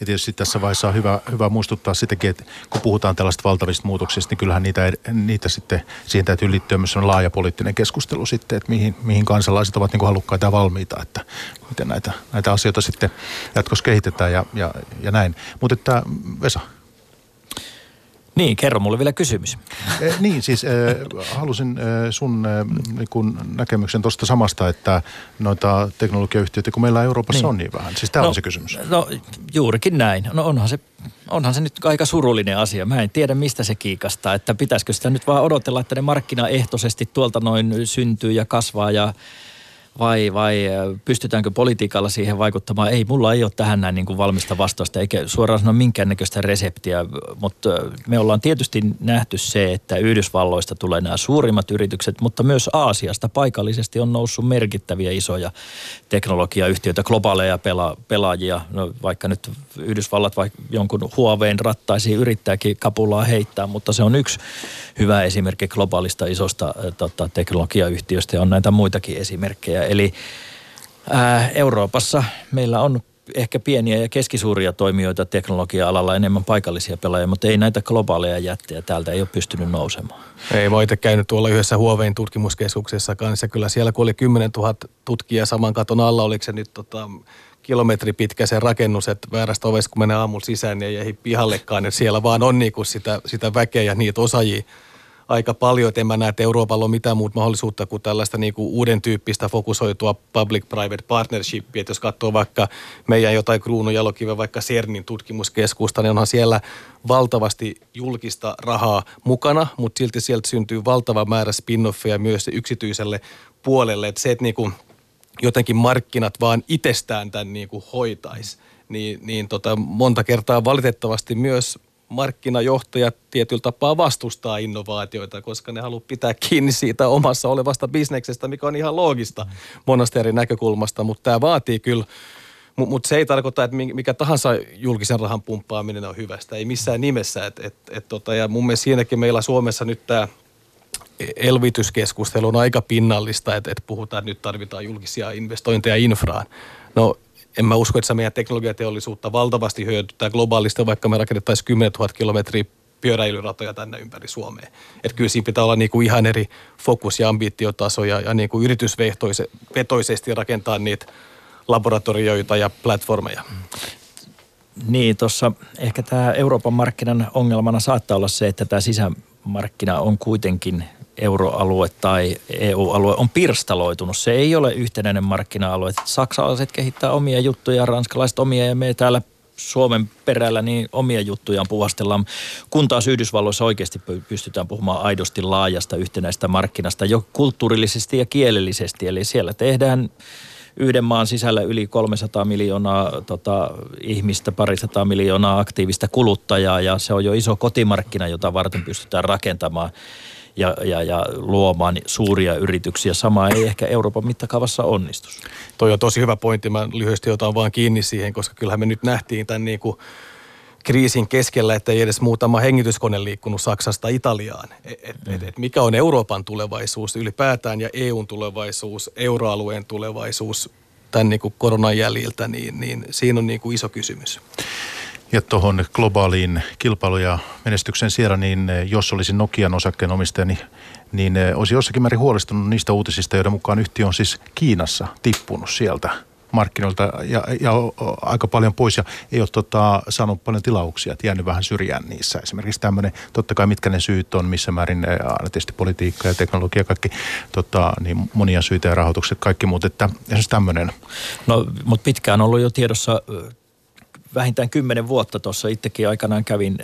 Ja tietysti tässä vaiheessa on hyvä, hyvä muistuttaa sitäkin, että kun puhutaan tällaista valtavista muutoksista, niin kyllähän niitä, niitä sitten, siihen täytyy liittyä myös laaja poliittinen keskustelu sitten, että mihin, mihin kansalaiset ovat niin kuin halukkaita ja valmiita, että miten näitä, näitä asioita sitten jatkossa kehitetään ja, ja, ja näin. Mutta että Vesa. Niin, kerro mulle vielä kysymys. Eh, niin, siis eh, halusin eh, sun eh, niin kun näkemyksen tuosta samasta, että noita teknologiayhtiöitä, kun meillä Euroopassa niin on niin vähän. Siis tämä no, on se kysymys. No juurikin näin. No onhan se, onhan se nyt aika surullinen asia. Mä en tiedä, mistä se kiikastaa, että pitäisikö sitä nyt vaan odotella, että ne markkinaehtoisesti tuolta noin syntyy ja kasvaa ja Vai, vai pystytäänkö politiikalla siihen vaikuttamaan? Ei, mulla ei ole tähän näin niin kuin valmista vastausta, eikä suoraan sanoa minkäännäköistä reseptiä, mutta me ollaan tietysti nähty se, että Yhdysvalloista tulee nämä suurimmat yritykset, mutta myös Aasiasta paikallisesti on noussut merkittäviä isoja teknologiayhtiöitä, globaaleja pela, pelaajia, no, vaikka nyt Yhdysvallat vaikka jonkun Huaweiin rattaisiin yrittääkin kapulaa heittää, mutta se on yksi hyvä esimerkki globaalista isosta tota, teknologiayhtiöstä ja on näitä muitakin esimerkkejä. Eli ää, Euroopassa meillä on ehkä pieniä ja keskisuuria toimijoita teknologia-alalla, enemmän paikallisia pelaajia, mutta ei näitä globaaleja jättejä täältä ei ole pystynyt nousemaan. Ei, mä itse käynyt tuolla yhdessä Huovein tutkimuskeskuksessa kanssa. Kyllä siellä, kun oli kymmenen tuhatta tutkijaa saman katon alla, oliko se nyt tota, kilometri pitkä se rakennus, että väärästä ovesta kun menee aamulla sisään, niin ei jäi pihallekaan. Että siellä vaan on niinku sitä, sitä väkeä ja niitä osaajia aika paljon, että en mä näe, että Euroopalla on mitään muuta mahdollisuutta kuin tällaista niin kuin uuden tyyppistä fokusoitua public-private partnershipia. Että jos katsoo vaikka meidän jotain kruununjalokiveä, vaikka CERNin tutkimuskeskusta, niin onhan siellä valtavasti julkista rahaa mukana, mutta silti sieltä syntyy valtava määrä spin-offeja myös yksityiselle puolelle. Että se, että niin kuin jotenkin markkinat vaan itsestään tämän niin kuin hoitaisi, niin, niin tota, monta kertaa valitettavasti myös markkinajohtajat tietyllä tapaa vastustaa innovaatioita, koska ne haluaa pitää kiinni siitä omassa olevasta bisneksestä, mikä on ihan loogista monesta eri näkökulmasta, mutta tämä vaatii kyllä, mutta se ei tarkoita, että mikä tahansa julkisen rahan pumppaaminen on hyvästä, ei missään nimessä. Et, et, et, tota, ja mun mielestä siinäkin meillä Suomessa nyt tämä elvytyskeskustelu on aika pinnallista, että et puhutaan, että nyt tarvitaan julkisia investointeja infraan. No, en mä usko, että se meidän teknologiateollisuutta valtavasti hyödyttää globaalista, vaikka me rakennettaisiin kymmenentuhatta kilometriä pyöräilyratoja tänne ympäri Suomea. Että kyllä siinä pitää olla niinku ihan eri fokus- ja ambitiotasoja ja niinku yritysvetoisesti rakentaa niitä laboratorioita ja platformeja. Niin, tuossa ehkä tämä Euroopan markkinan ongelmana saattaa olla se, että tämä sisämarkkina on kuitenkin euroalue tai E U-alue on pirstaloitunut. Se ei ole yhtenäinen markkina-alue. Saksalaiset kehittää omia juttuja, ranskalaiset omia ja me täällä Suomen perällä niin omia juttujaan puhastellaan, kun taas Yhdysvalloissa oikeasti pystytään puhumaan aidosti laajasta yhtenäistä markkinasta jo kulttuurillisesti ja kielellisesti. Eli siellä tehdään yhden maan sisällä yli kolmesataa miljoonaa tota, ihmistä, parisataa miljoonaa aktiivista kuluttajaa ja se on jo iso kotimarkkina, jota varten pystytään rakentamaan Ja, ja, ja luomaan suuria yrityksiä. Sama ei ehkä Euroopan mittakaavassa onnistu. Toi on tosi hyvä pointti. Mä lyhyesti otan vaan kiinni siihen, koska kyllähän me nyt nähtiin tämän niin kuin kriisin keskellä, että ei edes muutama hengityskone liikkunut Saksasta Italiaan. Et, et, et mikä on Euroopan tulevaisuus ylipäätään ja E U:n tulevaisuus, euroalueen tulevaisuus tämän niin kuin koronan jäljiltä, niin, niin siinä on niin kuin iso kysymys. Ja tuohon globaaliin kilpailu- ja menestyksen siellä, niin jos olisi Nokian osakkeenomistaja, niin, niin olisi jossakin määrin huolestunut niistä uutisista, joiden mukaan yhtiö on siis Kiinassa tippunut sieltä markkinoilta ja, ja aika paljon pois ja ei ole tota, saanut paljon tilauksia, että jäänyt vähän syrjään niissä. Esimerkiksi tämmöinen, totta kai mitkä ne syyt on, missä määrin aina tietysti politiikka ja teknologia, kaikki tota, niin monia syitä ja rahoitukset, kaikki muut, että esimerkiksi tämmöinen. No, mutta pitkään on ollut jo tiedossa vähintään kymmenen vuotta tuossa. Itsekin aikanaan kävin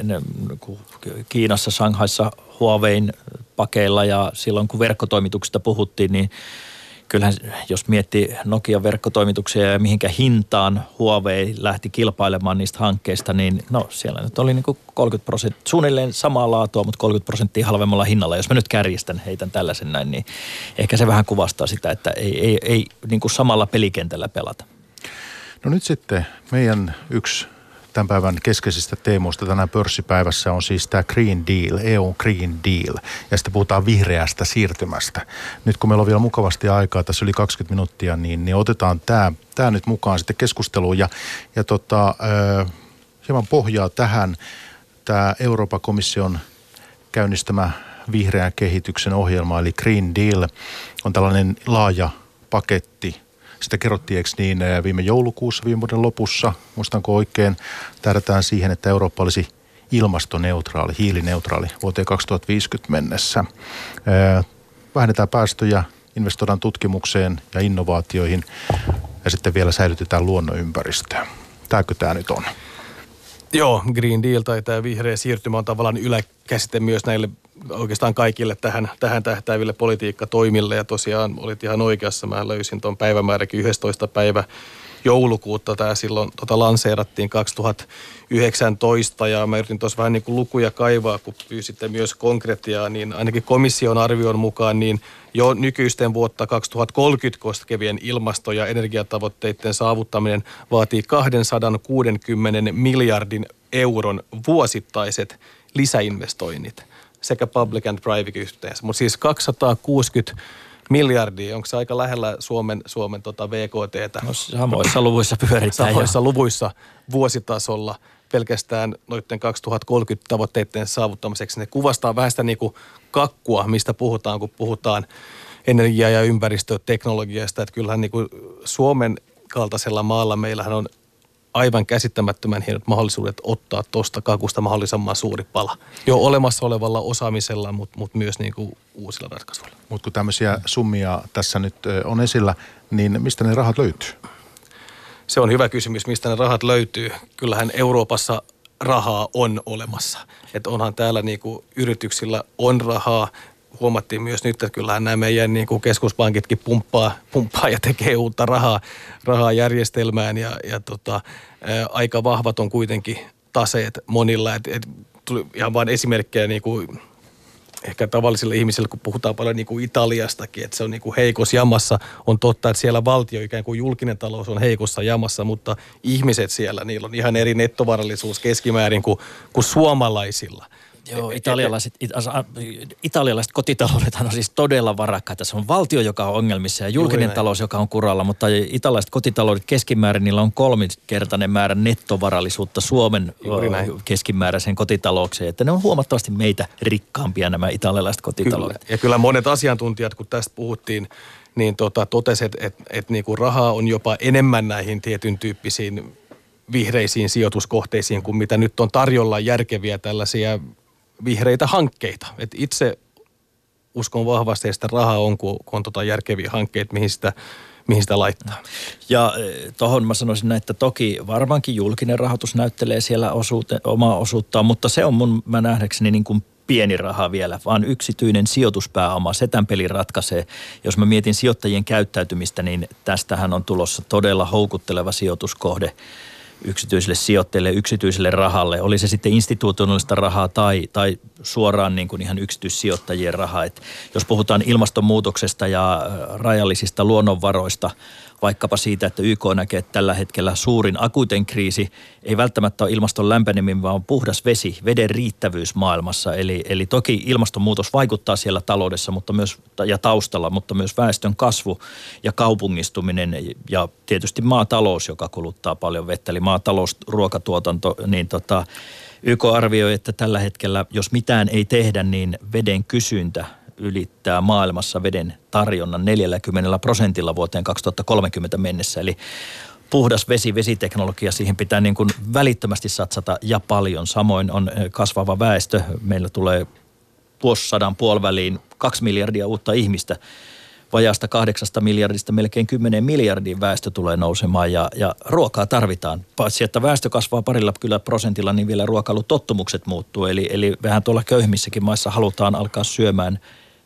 Kiinassa, Shanghaissa Huawein pakeilla ja silloin kun verkkotoimituksista puhuttiin, niin kyllähän jos miettii Nokian verkkotoimituksia ja mihinkä hintaan Huawei lähti kilpailemaan niistä hankkeista, niin no siellä nyt oli niin kuin kolmekymmentä prosenttia, suunnilleen samaa laatua, mutta kolmekymmentä prosenttia halvemmalla hinnalla. Jos mä nyt kärjistän, heitän tällaisen näin, niin ehkä se vähän kuvastaa sitä, että ei, ei, ei niin kuin samalla pelikentällä pelata. No nyt sitten meidän yksi tämän päivän keskeisistä teemoista tänään pörssipäivässä on siis tämä Green Deal, E U:n Green Deal, ja sitten puhutaan vihreästä siirtymästä. Nyt kun meillä on vielä mukavasti aikaa, tässä yli kaksikymmentä minuuttia, niin, niin otetaan tämä, tämä nyt mukaan sitten keskusteluun, ja, ja tota, äh, hieman pohjaa tähän tämä Euroopan komission käynnistämä vihreän kehityksen ohjelma, eli Green Deal on tällainen laaja paketti. Sitä kerrottiin, eikö niin, viime joulukuussa, viime vuoden lopussa, muistanko oikein, tähdätään siihen, että Eurooppa olisi ilmastoneutraali, hiilineutraali vuoteen kaksituhattaviisikymmentä mennessä. Vähennetään päästöjä, investoidaan tutkimukseen ja innovaatioihin ja sitten vielä säilytetään luonnonympäristöä. Tämäkö tämä nyt on? Joo, Green Deal tai tämä vihreä siirtymä on tavallaan yläkäsite myös näille oikeastaan kaikille tähän, tähän tähtääville politiikkatoimille. Ja tosiaan olit ihan oikeassa, mä löysin tuon päivämääräkin yhdestoista päivä joulukuuta. Tämä silloin tota, lanseerattiin kaksituhattayhdeksäntoista ja mä yritin tuossa vähän niin kuin lukuja kaivaa, kun pyysitte myös konkretiaa, niin ainakin komission arvion mukaan niin jo nykyisten vuotta kaksituhattakolmekymmentä koskevien ilmasto- ja energiatavoitteiden saavuttaminen vaatii kaksisataakuusikymmentä miljardin euron vuosittaiset lisäinvestoinnit sekä public and private yhteensä, mutta siis kaksisataakuusikymmentä miljardia, onko se aika lähellä Suomen, Suomen tota V K T:tä? No, samoissa luvuissa pyöritään. Samoissa jo. luvuissa vuositasolla pelkästään noiden kaksituhattakolmekymmentä tavoitteiden saavuttamiseksi. Ne kuvastaa vähän sitä niin kuin kakkua, mistä puhutaan, kun puhutaan energia- ja ympäristöteknologiasta. Että kyllähän niin kuin Suomen kaltaisella maalla meillähän on aivan käsittämättömän hienot mahdollisuudet ottaa tuosta kakusta mahdollisimman suuri pala. Jo olemassa olevalla osaamisella, mutta mut myös niinku uusilla ratkaisuilla. Mutta kun tämmöisiä summia tässä nyt on esillä, niin mistä ne rahat löytyy? Se on hyvä kysymys, mistä ne rahat löytyy. Kyllähän Euroopassa rahaa on olemassa. Että onhan täällä niinku yrityksillä on rahaa. Huomattiin myös nyt, että kyllähän nämä meidän niin kuin keskuspankitkin pumppaa, pumppaa ja tekee uutta rahaa, rahaa järjestelmään ja, ja tota, ää, aika vahvat on kuitenkin taseet monilla. Et, et, tuli ihan vain esimerkkejä niin kuin ehkä tavallisille ihmisille, kun puhutaan paljon niin kuin Italiastakin, että se on niin kuin heikossa jamassa. On totta, että siellä valtio, ikään kuin julkinen talous on heikossa jamassa, mutta ihmiset siellä, niillä on ihan eri nettovarallisuus keskimäärin kuin, kuin suomalaisilla. Joo, italialaiset, italialaiset kotitaloudethan on siis todella varakkaita. Se on valtio, joka on ongelmissa ja julkinen talous, joka on kuralla, mutta italialaiset kotitaloudet keskimäärin, niillä on kolminkertainen määrä nettovarallisuutta Suomen keskimääräisen kotitaloukseen. Että ne on huomattavasti meitä rikkaampia nämä italialaiset kotitaloudet. Kyllä. Ja kyllä monet asiantuntijat, kun tästä puhuttiin, niin tota, toteset, että et niinku rahaa on jopa enemmän näihin tietyn tyyppisiin vihreisiin sijoituskohteisiin kuin mitä nyt on tarjolla järkeviä tällaisia vihreitä hankkeita. Et itse uskon vahvasti, että sitä rahaa on, kun on tota järkeviä hankkeita, mihin sitä, mihin sitä laittaa. Ja tuohon mä sanoisin, että toki varmaankin julkinen rahoitus näyttelee siellä osuute, omaa osuuttaan, mutta se on mun, mä nähdäkseni niin kuin pieni raha vielä, vaan yksityinen sijoituspääoma, se tämän pelin ratkaisee. Jos mä mietin sijoittajien käyttäytymistä, niin tästähän on tulossa todella houkutteleva sijoituskohde yksityiselle sijoittajille, yksityiselle rahalle. Oli se sitten instituutionaalista rahaa tai, tai suoraan niin kuin ihan yksityissijoittajien rahaa. Et jos puhutaan ilmastonmuutoksesta ja rajallisista luonnonvaroista, vaikkapa siitä, että Y K näkee, että tällä hetkellä suurin akuuten kriisi ei välttämättä ole ilmaston lämpeneminen, vaan puhdas vesi, veden riittävyys maailmassa. Eli, eli toki ilmastonmuutos vaikuttaa siellä taloudessa mutta myös, ja taustalla, mutta myös väestön kasvu ja kaupungistuminen ja tietysti maatalous, joka kuluttaa paljon vettä, eli maatalous, ruokatuotanto, niin tota, Y K arvioi, että tällä hetkellä, jos mitään ei tehdä, niin veden kysyntä ylittää maailmassa veden tarjonnan neljälläkymmenellä prosentilla vuoteen kaksituhattakolmekymmentä mennessä. Eli puhdas vesi, vesiteknologia, siihen pitää niin kuin välittömästi satsata ja paljon. Samoin on kasvava väestö. Meillä tulee vuosisadan puoliväliin kaksi miljardia uutta ihmistä. Vajaasta kahdeksasta miljardista melkein kymmeneen miljardiin väestö tulee nousemaan ja, ja ruokaa tarvitaan. Paitsi että väestö kasvaa parilla kyllä prosentilla, niin vielä ruokailutottumukset muuttuu. Eli, eli vähän tuolla köyhimmissäkin maissa halutaan alkaa syömään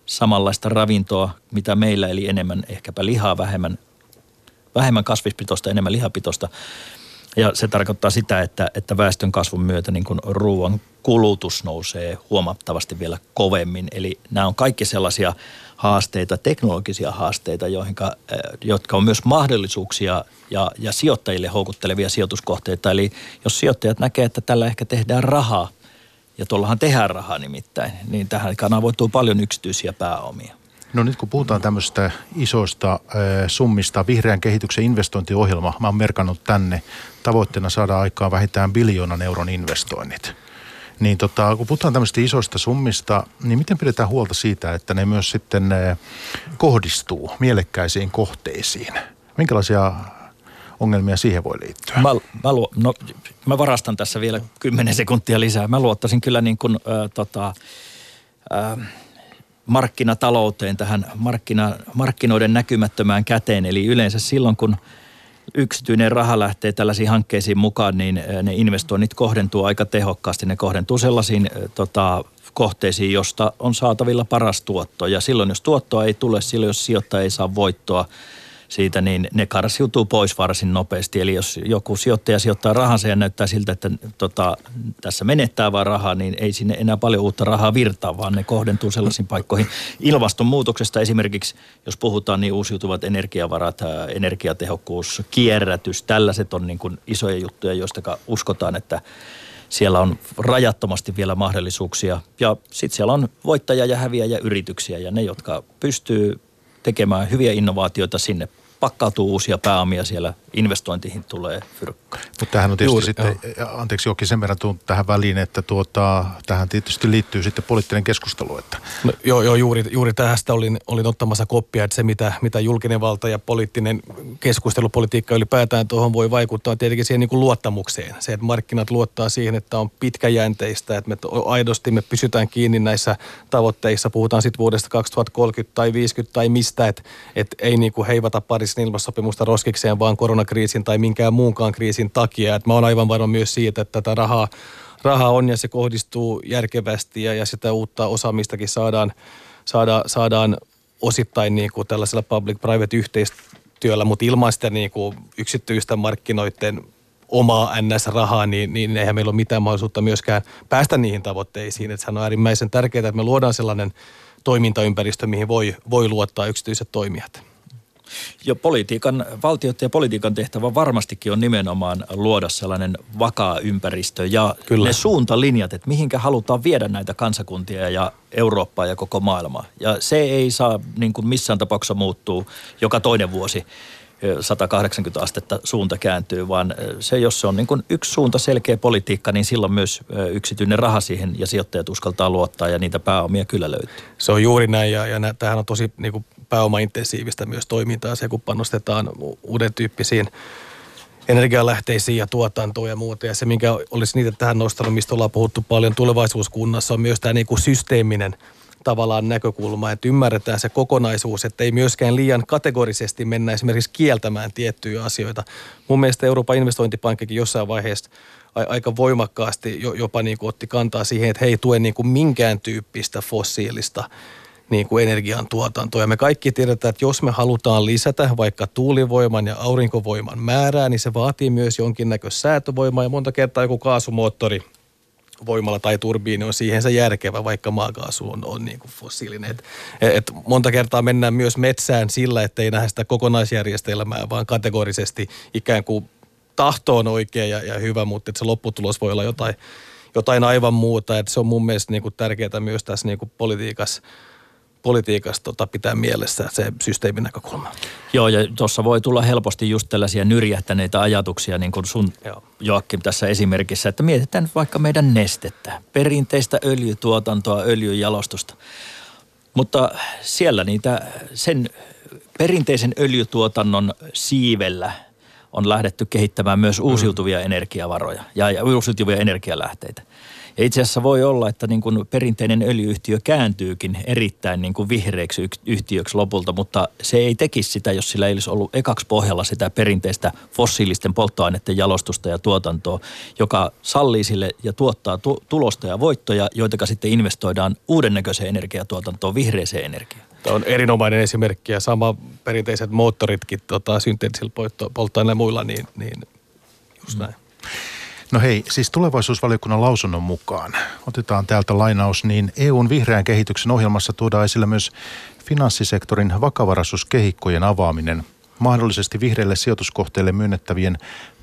samanlaista ravintoa, mitä meillä, eli enemmän ehkäpä lihaa, vähemmän, vähemmän kasvispitoista, enemmän lihapitoista. Ja se tarkoittaa sitä, että, että väestön kasvun myötä niin kuin ruoan kulutus nousee huomattavasti vielä kovemmin. Eli nämä on kaikki sellaisia haasteita, teknologisia haasteita, joihinka, jotka on myös mahdollisuuksia ja, ja sijoittajille houkuttelevia sijoituskohteita. Eli jos sijoittajat näkee, että tällä ehkä tehdään rahaa, ja tuollahan tehdään rahaa nimittäin, niin tähän kanavoituu paljon yksityisiä pääomia. No nyt kun puhutaan tämmöistä isoista summista, vihreän kehityksen investointiohjelma, mä oon merkannut tänne, tavoitteena saada aikaan vähintään biljoonan euron investoinnit. Niin tota, kun puhutaan tämmöistä isoista summista, niin miten pidetään huolta siitä, että ne myös sitten kohdistuu mielekkäisiin kohteisiin? Minkälaisia ongelmia siihen voi liittyä? Mä, mä, luo, no, mä varastan tässä vielä kymmenen sekuntia lisää. Mä luottaisin kyllä niin kuin äh, tota... Äh, markkinatalouteen, tähän markkina, markkinoiden näkymättömään käteen. Eli yleensä silloin, kun yksityinen raha lähtee tällaisiin hankkeisiin mukaan, niin ne investoinnit kohdentuu aika tehokkaasti. Ne kohdentuu sellaisiin tota, kohteisiin, josta on saatavilla paras tuotto. Ja silloin, jos tuottoa ei tule, silloin jos sijoittaja ei saa voittoa siitä, niin ne karsiutuu pois varsin nopeasti. Eli jos joku sijoittaja sijoittaa rahansa ja näyttää siltä, että tota, tässä menettää vaan rahaa, niin ei sinne enää paljon uutta rahaa virtaa, vaan ne kohdentuu sellaisiin paikkoihin. Ilmastonmuutoksesta esimerkiksi, jos puhutaan, niin uusiutuvat energiavarat, energiatehokkuus, kierrätys, tällaiset on niin kuin isoja juttuja, joista uskotaan, että siellä on rajattomasti vielä mahdollisuuksia. Ja sitten siellä on voittaja- ja häviäjä yrityksiä ja ne, jotka pystyy tekemään hyviä innovaatioita sinne. Pakkautuu uusia pääomia siellä, investointiin tulee fyrkkä. Mutta tähän on tietysti Juuri, sitten, joo. anteeksi Joakim, sen verran tuun tähän väliin, että tuota, tähän tietysti liittyy sitten poliittinen keskustelu. Että. No, joo, joo, juuri, juuri tästä olin, olin ottamassa koppia, että se mitä, mitä julkinen valta ja poliittinen keskustelu, politiikka ylipäätään tuohon voi vaikuttaa tietenkin siihen niin kuin luottamukseen. Se, että markkinat luottaa siihen, että on pitkäjänteistä, että me aidosti me pysytään kiinni näissä tavoitteissa, puhutaan sitten vuodesta kaksituhattakolmekymmentä tai viisikymmentä tai mistä, että, että ei niin kuin heivata pari ilmastosopimusta roskikseen vaan koronakriisin tai minkään muunkaan kriisin takia. Et mä oon aivan varma myös siitä, että tätä rahaa, rahaa on ja se kohdistuu järkevästi ja, ja sitä uutta osaamistakin saadaan, saada, saadaan osittain niin kuin tällaisella public-private-yhteistyöllä, mutta ilman sitä niin kuin yksityistä markkinoiden omaa N S-rahaa, niin, niin eihän meillä ole mitään mahdollisuutta myöskään päästä niihin tavoitteisiin. Et sehän on äärimmäisen tärkeää, että me luodaan sellainen toimintaympäristö, mihin voi, voi luottaa yksityiset toimijat. Jo politiikan, valtioiden ja politiikan tehtävä varmastikin on nimenomaan luoda sellainen vakaa ympäristö ja Kyllä. ne suuntalinjat, että mihinkä halutaan viedä näitä kansakuntia ja Eurooppaa ja koko maailmaa. Ja se ei saa niin kuin missään tapauksessa muuttuu joka toinen vuosi sata kahdeksankymmentä astetta suunta kääntyy, vaan se, jos se on niin kuin yksi suunta selkeä politiikka, niin silloin myös yksityinen raha siihen ja sijoittajat uskaltaa luottaa ja niitä pääomia kyllä löytyy. Se on juuri näin ja, ja nä, tämähän on tosi niin kuin pääomaintensiivistä myös toimintaa se, kun panostetaan uuden tyyppisiin energialähteisiin ja tuotantoon ja muuta. Ja se, minkä olisi niitä tähän nostanut, mistä ollaan puhuttu paljon tulevaisuuskunnassa, on myös tämä niin kuin systeeminen tavallaan näkökulma, että ymmärretään se kokonaisuus, että ei myöskään liian kategorisesti mennä esimerkiksi kieltämään tiettyjä asioita. Mun mielestä Euroopan investointipankkikin jossain vaiheessa aika voimakkaasti jopa niin kuin otti kantaa siihen, että he ei tue niin kuin minkään tyyppistä fossiilista niin kuin energiantuotantoa. Ja me kaikki tiedetään, että jos me halutaan lisätä vaikka tuulivoiman ja aurinkovoiman määrää, niin se vaatii myös jonkinnäköistä säätövoimaa ja monta kertaa joku kaasumoottori voimalla tai turbiini on siihen se järkevä, vaikka maakaasu on, on niin kuin fossiilinen. Et, et monta kertaa mennään myös metsään sillä, että ei nähdä sitä kokonaisjärjestelmää, vaan kategorisesti ikään kuin tahto on oikea ja, ja hyvä, mutta se lopputulos voi olla jotain, jotain aivan muuta. Et se on mun mielestä niin kuin tärkeää myös tässä niin kuin politiikassa. politiikasta tota, pitää mielessä se systeemin näkökulma. Joo, ja tuossa voi tulla helposti just tällaisia nyrjähtäneitä ajatuksia, niin kuin sun Joo. Joakim tässä esimerkissä, että mietitään vaikka meidän nestettä, perinteistä öljytuotantoa, öljyjalostusta. Mutta siellä niitä sen perinteisen öljytuotannon siivellä on lähdetty kehittämään myös uusiutuvia mm. energiavaroja ja, ja uusiutuvia energialähteitä. Ja itse asiassa voi olla, että niin kuin perinteinen öljy-yhtiö kääntyykin erittäin niin kuin vihreäksi yhtiöksi lopulta, mutta se ei tekisi sitä, jos sillä ei olisi ollut ekaksi pohjalla sitä perinteistä fossiilisten polttoaineiden jalostusta ja tuotantoa, joka sallii sille ja tuottaa tu- tulosta ja voittoja, joita sitten investoidaan uuden näköiseen energiatuotantoon, vihreäseen energiaan. On erinomainen esimerkki ja sama perinteiset moottoritkin tota, synteettisillä polttoaineilla ja muilla, niin, niin just näin. No hei, siis tulevaisuusvaliokunnan lausunnon mukaan, otetaan täältä lainaus, niin E U:n vihreän kehityksen ohjelmassa tuodaan esille myös finanssisektorin vakavaraisuuskehikkojen avaaminen, mahdollisesti vihreille sijoituskohteille myönnettävien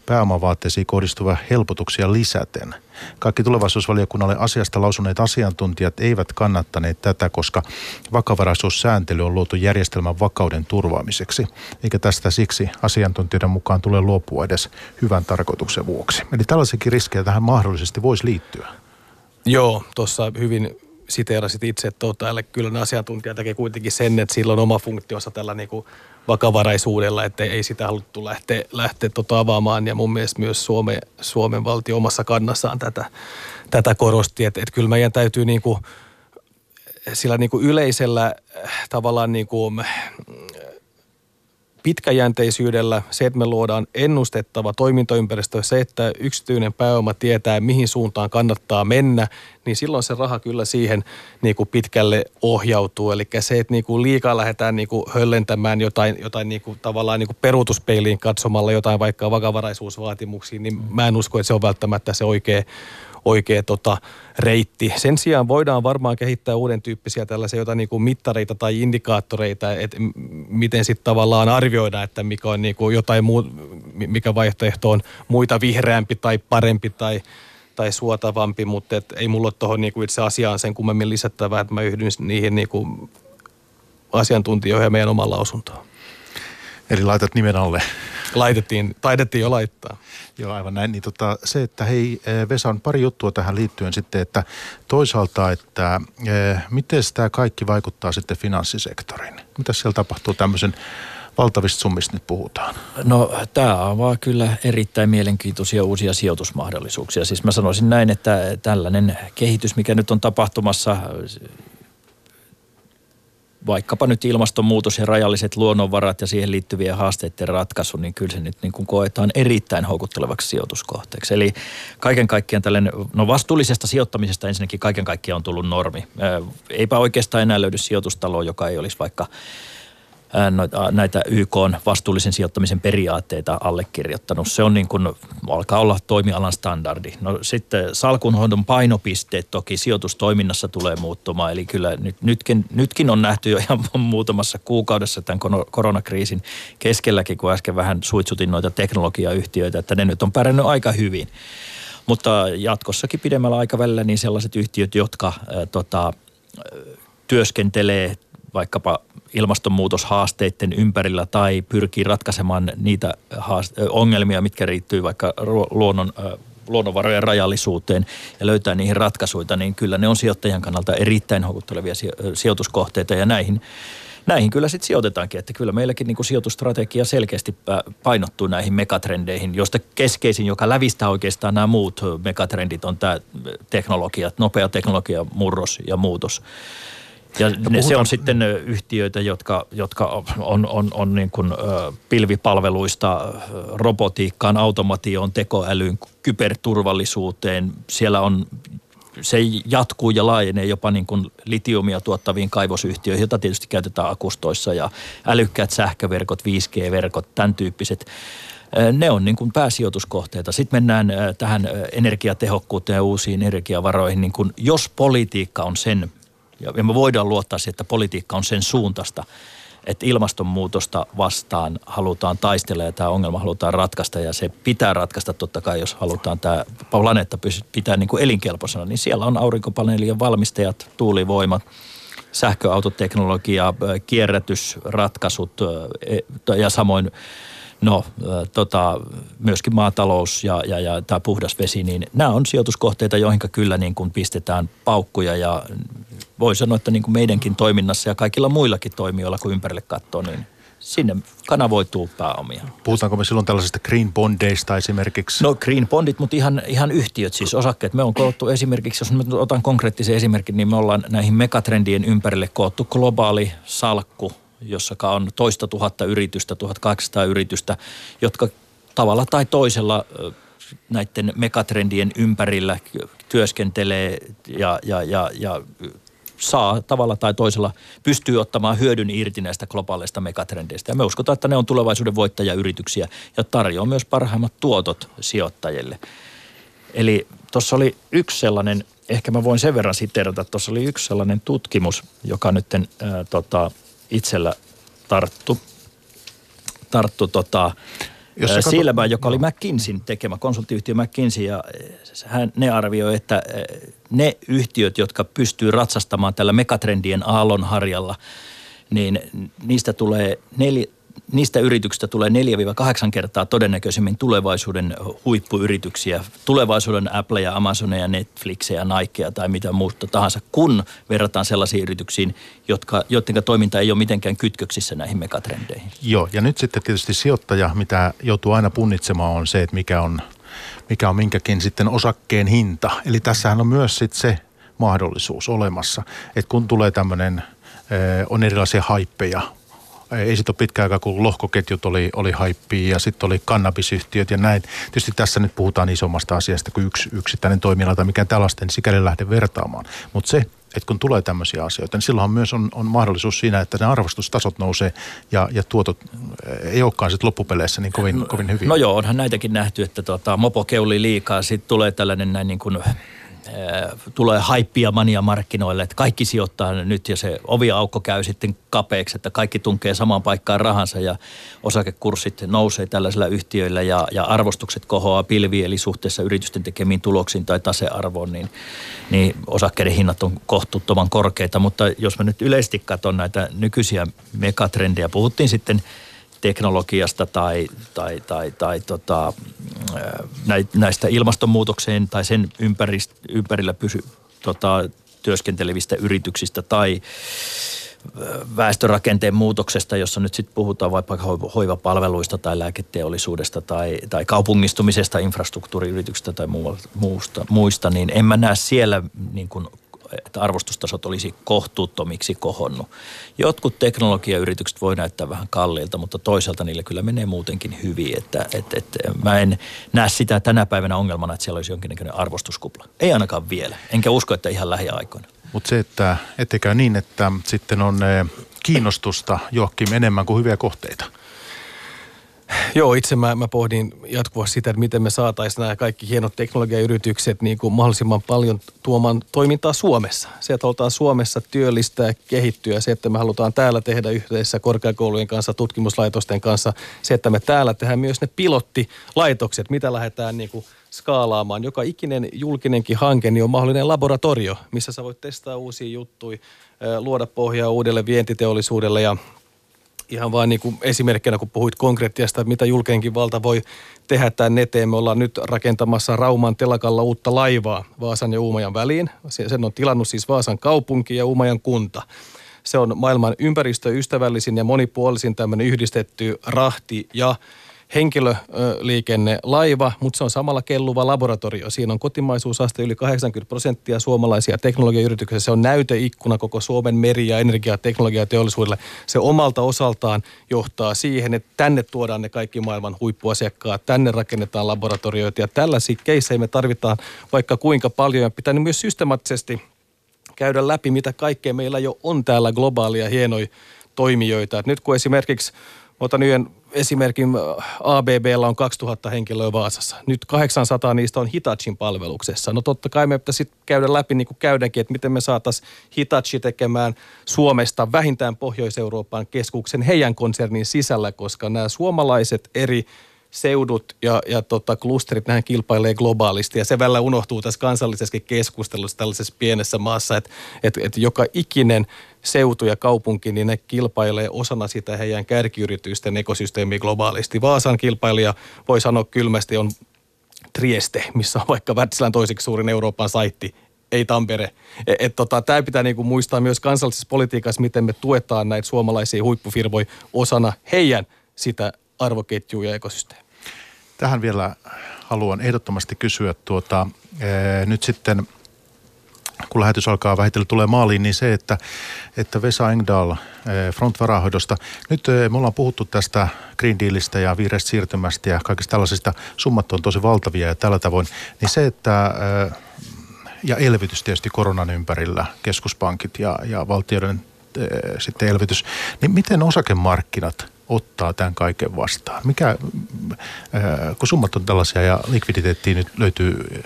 pääomavaatteisiin kohdistuvia helpotuksia lisäten. Kaikki tulevaisuusvaliokunnalle asiasta lausuneet asiantuntijat eivät kannattaneet tätä, koska vakavaraisuussääntely on luotu järjestelmän vakauden turvaamiseksi, eikä tästä siksi asiantuntijoiden mukaan tule luopua edes hyvän tarkoituksen vuoksi. Eli tällaisenkin riskejä tähän mahdollisesti voisi liittyä. Joo, tuossa hyvin siteerasit itse tuota, eli kyllä ne asiantuntijat tekee kuitenkin sen, että sillä on oma funktionsa tällä niin kuin vakavaraisuudella, että ei sitä haluttu lähteä, lähteä tota avaamaan. Ja mun mielestä myös Suome, Suomen valtio omassa kannassaan tätä, tätä korosti. Että et kyllä meidän täytyy niinku, sillä niinku yleisellä tavallaan niinku, pitkäjänteisyydellä se, että me luodaan ennustettava toimintaympäristö, se, että yksityinen pääoma tietää, mihin suuntaan kannattaa mennä, niin silloin se raha kyllä siihen niin kuin pitkälle ohjautuu. Eli se, että niin kuin liikaa lähdetään niin kuin höllentämään jotain, jotain niin kuin tavallaan niin kuin peruutuspeiliin katsomalla jotain vaikka vakavaraisuusvaatimuksia, niin mä en usko, että se on välttämättä se oikea, oikea tota, reitti. Sen sijaan voidaan varmaan kehittää uuden tyyppisiä tällaisia jotain niin kuin mittareita tai indikaattoreita, että miten sitten tavallaan arvioidaan, että mikä on niin kuin jotain muu, mikä vaihtoehto on muita vihreämpi tai parempi tai tai suotavampi, mutta et ei mulla ole tuohon niinku itse asiaan sen kummemmin lisättävää, että mä yhdyn niihin niinku asiantuntijoihin ja meidän oman lausuntoon. Eli laitat nimen alle. Laitettiin, taidettiin jo laittaa. Joo, aivan näin. Niin tota, se, että hei Vesa, on pari juttua tähän liittyen sitten, että toisaalta, että e, miten tämä kaikki vaikuttaa sitten finanssisektoriin? Mitä siellä tapahtuu tämmöisen valtavista summista nyt puhutaan. No tämä avaa kyllä erittäin mielenkiintoisia uusia sijoitusmahdollisuuksia. Siis mä sanoisin näin, että tällainen kehitys, mikä nyt on tapahtumassa, vaikkapa nyt ilmastonmuutos ja rajalliset luonnonvarat ja siihen liittyvien haasteiden ratkaisu, niin kyllä se nyt niin kuin koetaan erittäin houkuttelevaksi sijoituskohteeksi. Eli kaiken kaikkiaan tällainen, no vastuullisesta sijoittamisesta ensinnäkin kaiken kaikkiaan on tullut normi. Eipä oikeastaan enää löydy sijoitustaloa, joka ei olisi vaikka näitä Y K:n vastuullisen sijoittamisen periaatteita allekirjoittanut. Se on niin kuin, alkaa olla toimialan standardi. No sitten salkunhoidon painopisteet toki sijoitustoiminnassa tulee muuttumaan, eli kyllä nyt, nytkin, nytkin on nähty jo ihan muutamassa kuukaudessa tämän koronakriisin keskelläkin, kun äsken vähän suitsutin noita teknologiayhtiöitä, että ne nyt on pärjännyt aika hyvin. Mutta jatkossakin pidemmällä aikavälillä niin sellaiset yhtiöt, jotka äh, tota, työskentelee vaikkapa ilmastonmuutoshaasteiden ympärillä tai pyrkii ratkaisemaan niitä haast- ongelmia, mitkä riittyy vaikka luonnon, luonnonvarojen rajallisuuteen ja löytää niihin ratkaisuja, niin kyllä ne on sijoittajan kannalta erittäin houkuttelevia sijoituskohteita ja näihin, näihin kyllä sitten sijoitetaankin, että kyllä meilläkin niin kuin sijoitustrategia selkeästi painottuu näihin megatrendeihin, josta keskeisin, joka lävistää oikeastaan nämä muut megatrendit on tämä teknologia, nopea teknologia, murros ja muutos. Ja no puhutaan, se on sitten yhtiöitä, jotka, jotka on, on, on niin kuin pilvipalveluista robotiikkaan, automaatioon, tekoälyyn, kyberturvallisuuteen. Siellä on, se jatkuu ja laajenee jopa niin kuin litiumia tuottaviin kaivosyhtiöihin, joita tietysti käytetään akustoissa ja älykkäät sähköverkot, viisi G-verkot, tämän tyyppiset. Ne on niin kuin pääsijoituskohteita. Sitten mennään tähän energiatehokkuuteen ja uusiin energiavaroihin. Niin kuin, jos politiikka on sen ja me voidaan luottaa siihen, että politiikka on sen suuntaista, että ilmastonmuutosta vastaan halutaan taistella ja tämä ongelma halutaan ratkaista ja se pitää ratkaista totta kai, jos halutaan tämä planeetta pitää niin kuin elinkelpoisena, niin siellä on aurinkopaneelien valmistajat, tuulivoimat, sähköautoteknologia, kierrätysratkaisut ja samoin no, tota, myöskin maatalous ja, ja, ja tämä puhdas vesi, niin nämä on sijoituskohteita, joihinka kyllä niin kuin pistetään paukkuja ja voi sanoa, että niin kuin meidänkin toiminnassa ja kaikilla muillakin toimijoilla, kun ympärille katsoo, niin sinne kanavoituu pääomia. Puhutaanko me silloin tällaisista green bondeista esimerkiksi? No green bondit, mutta ihan, ihan yhtiöt, siis osakkeet. Me on koottu esimerkiksi, jos mä otan konkreettisen esimerkin, niin me ollaan näihin megatrendien ympärille koottu globaali salkku, jossa on toista tuhatta yritystä, tuhatkahdeksansataa yritystä, jotka tavalla tai toisella näiden megatrendien ympärillä työskentelee ja, ja, ja, ja saa tavalla tai toisella, pystyy ottamaan hyödyn irti näistä globaaleista megatrendeistä. Ja me uskotaan, että ne on tulevaisuuden voittajayrityksiä ja tarjoaa myös parhaimmat tuotot sijoittajille. Eli tuossa oli yksi sellainen, ehkä mä voin sen verran siteerata, tuossa oli yksi sellainen tutkimus, joka nyt äh, tota, itsellä tarttu, tarttu tota, silmään, joka oli McKinseyn tekemä, konsulttiyhtiö McKinsey, ja hän, ne arvioi, että ne yhtiöt, jotka pystyy ratsastamaan tällä megatrendien aallonharjalla, niin niistä, tulee nel, niistä yrityksistä tulee neljä kahdeksan kertaa todennäköisemmin tulevaisuuden huippuyrityksiä, tulevaisuuden Apple ja Amazon ja Netflix ja Nikea tai mitä muuta tahansa, kun verrataan sellaisiin yrityksiin, jotka, joiden toiminta ei ole mitenkään kytköksissä näihin megatrendeihin. Joo, ja nyt sitten tietysti sijoittaja, mitä joutuu aina punnitsemaan, on se, että mikä on... mikä on minkäkin sitten osakkeen hinta. Eli tässähän on myös sitten se mahdollisuus olemassa, että kun tulee tämmöinen, on erilaisia haippeja. Ei sitten ole pitkään aikaa, kun lohkoketjut oli, oli haippia ja sitten oli kannabisyhtiöt ja näin. Tietysti tässä nyt puhutaan isommasta asiasta kuin yksi yksittäinen toimiala tai mikään tällaista, niin sikäli lähde vertaamaan. Mutta se, että kun tulee tämmöisiä asioita, niin silloinhan myös on, on mahdollisuus siinä, että ne arvostustasot nousee ja, ja tuotot ei olekaan sitten loppupeleissä niin kovin, no, kovin hyviä. No joo, onhan näitäkin nähty, että tuota, mopo keuli liikaa, sitten tulee tällainen näin niin kuin... tulee haippia mania markkinoille, että kaikki sijoittaa nyt ja se oviaukko käy sitten kapeaksi, että kaikki tunkee samaan paikkaan rahansa ja osakekurssit nousee tällaisilla yhtiöillä ja, ja arvostukset kohoaa pilviin, eli suhteessa yritysten tekemiin tuloksiin tai tasearvoon, niin, niin osakkeiden hinnat on kohtuuttoman korkeita, mutta jos mä nyt yleisesti katson näitä nykyisiä megatrendejä, puhuttiin sitten teknologiasta tai, tai, tai, tai tota, näistä ilmastonmuutokseen tai sen ympärist, ympärillä pysy, tota, työskentelevistä yrityksistä tai väestörakenteen muutoksesta, jossa nyt sitten puhutaan vaikka hoivapalveluista tai lääketeollisuudesta tai, tai kaupungistumisesta, infrastruktuuriyrityksistä tai muusta, muista, niin en mä näe siellä niin kuin että arvostustasot olisi kohtuuttomiksi kohonnut. Jotkut teknologiayritykset voi näyttää vähän kalliilta, mutta toisaalta niillä kyllä menee muutenkin hyvin. Että, et, et, mä en näe sitä tänä päivänä ongelmana, että siellä olisi jonkinnäköinen arvostuskupla. Ei ainakaan vielä, enkä usko, että ihan lähiaikoina. Mutta se, että ettei käy niin, että sitten on kiinnostusta johonkin enemmän kuin hyviä kohteita. Joo, itse mä, mä pohdin jatkuvasti sitä, että miten me saataisiin nämä kaikki hienot teknologiayritykset niin kuin mahdollisimman paljon tuomaan toimintaa Suomessa. Se, että halutaan Suomessa työllistää, kehittyä, se, että me halutaan täällä tehdä yhdessä korkeakoulujen kanssa, tutkimuslaitosten kanssa, se, että me täällä tehdään myös ne pilottilaitokset, mitä lähdetään niin kuin skaalaamaan. Joka ikinen julkinenkin hanke niin on mahdollinen laboratorio, missä sä voit testaa uusia juttuja, luoda pohjaa uudelle vientiteollisuudelle ja ihan vaan niin kuin esimerkkinä, kun puhuit konkreettiasta, mitä julkeinenkin valta voi tehdä tämän eteen. Me ollaan nyt rakentamassa Rauman telakalla uutta laivaa Vaasan ja Uumajan väliin. Sen on tilannut siis Vaasan kaupunki ja Uumajan kunta. Se on maailman ympäristöystävällisin ja monipuolisin tämmöinen yhdistetty rahti- ja henkilöliikennelaiva, mutta se on samalla kelluva laboratorio. Siinä on kotimaisuusaste yli kahdeksankymmentä prosenttia suomalaisia teknologiayrityksiä. Se on näyteikkuna koko Suomen meri- ja energiateknologiateollisuudelle. Se omalta osaltaan johtaa siihen, että tänne tuodaan ne kaikki maailman huippuasiakkaat, tänne rakennetaan laboratorioita ja tällaisia keissejä me tarvitaan vaikka kuinka paljon ja pitää myös systemaattisesti käydä läpi, mitä kaikkea meillä jo on täällä globaalia hienoja toimijoita. Et nyt kun esimerkiksi otan yhden esimerkin, A B B:llä on kaksituhatta henkilöä Vaasassa. Nyt kahdeksansataa niistä on Hitachin palveluksessa. No totta kai me pitäisi käydä läpi niin kuin käydäänkin, että miten me saataisiin Hitachi tekemään Suomesta vähintään Pohjois-Euroopan keskuksen heidän konsernin sisällä, koska nämä suomalaiset eri seudut ja, ja tota, klusterit, nähän kilpailee globaalisti ja se välillä unohtuu tässä kansallisessakin keskustelussa tällaisessa pienessä maassa, että et, et joka ikinen seutu ja kaupunki, niin ne kilpailee osana sitä heidän kärkiyritysten ekosysteemiä globaalisti. Vaasan kilpailija voi sanoa kylmästi on Trieste, missä on vaikka Wärtsilän toiseksi suurin Euroopan saitti ei Tampere. Tota, tämä pitää niinku muistaa myös kansallisessa politiikassa, miten me tuetaan näitä suomalaisia huippufirmoja osana heidän sitä arvoketjua ja ekosysteemiä. Tähän vielä haluan ehdottomasti kysyä tuota, ee, nyt sitten, kun lähetys alkaa vähitellen tulee maaliin, niin se, että, että Vesa Engdahl Front Varainhoidosta. Nyt me ollaan puhuttu tästä Green Dealista ja vihreästä siirtymästä ja kaikista tällaisista. Summat on tosi valtavia ja tällä tavoin. Niin se, että, ja elvytys tietysti koronan ympärillä, keskuspankit ja, ja valtioiden sitten elvytys. Niin miten osakemarkkinat ottaa tämän kaiken vastaan? Mikä, kun summat on tällaisia ja likviditeettiä nyt löytyy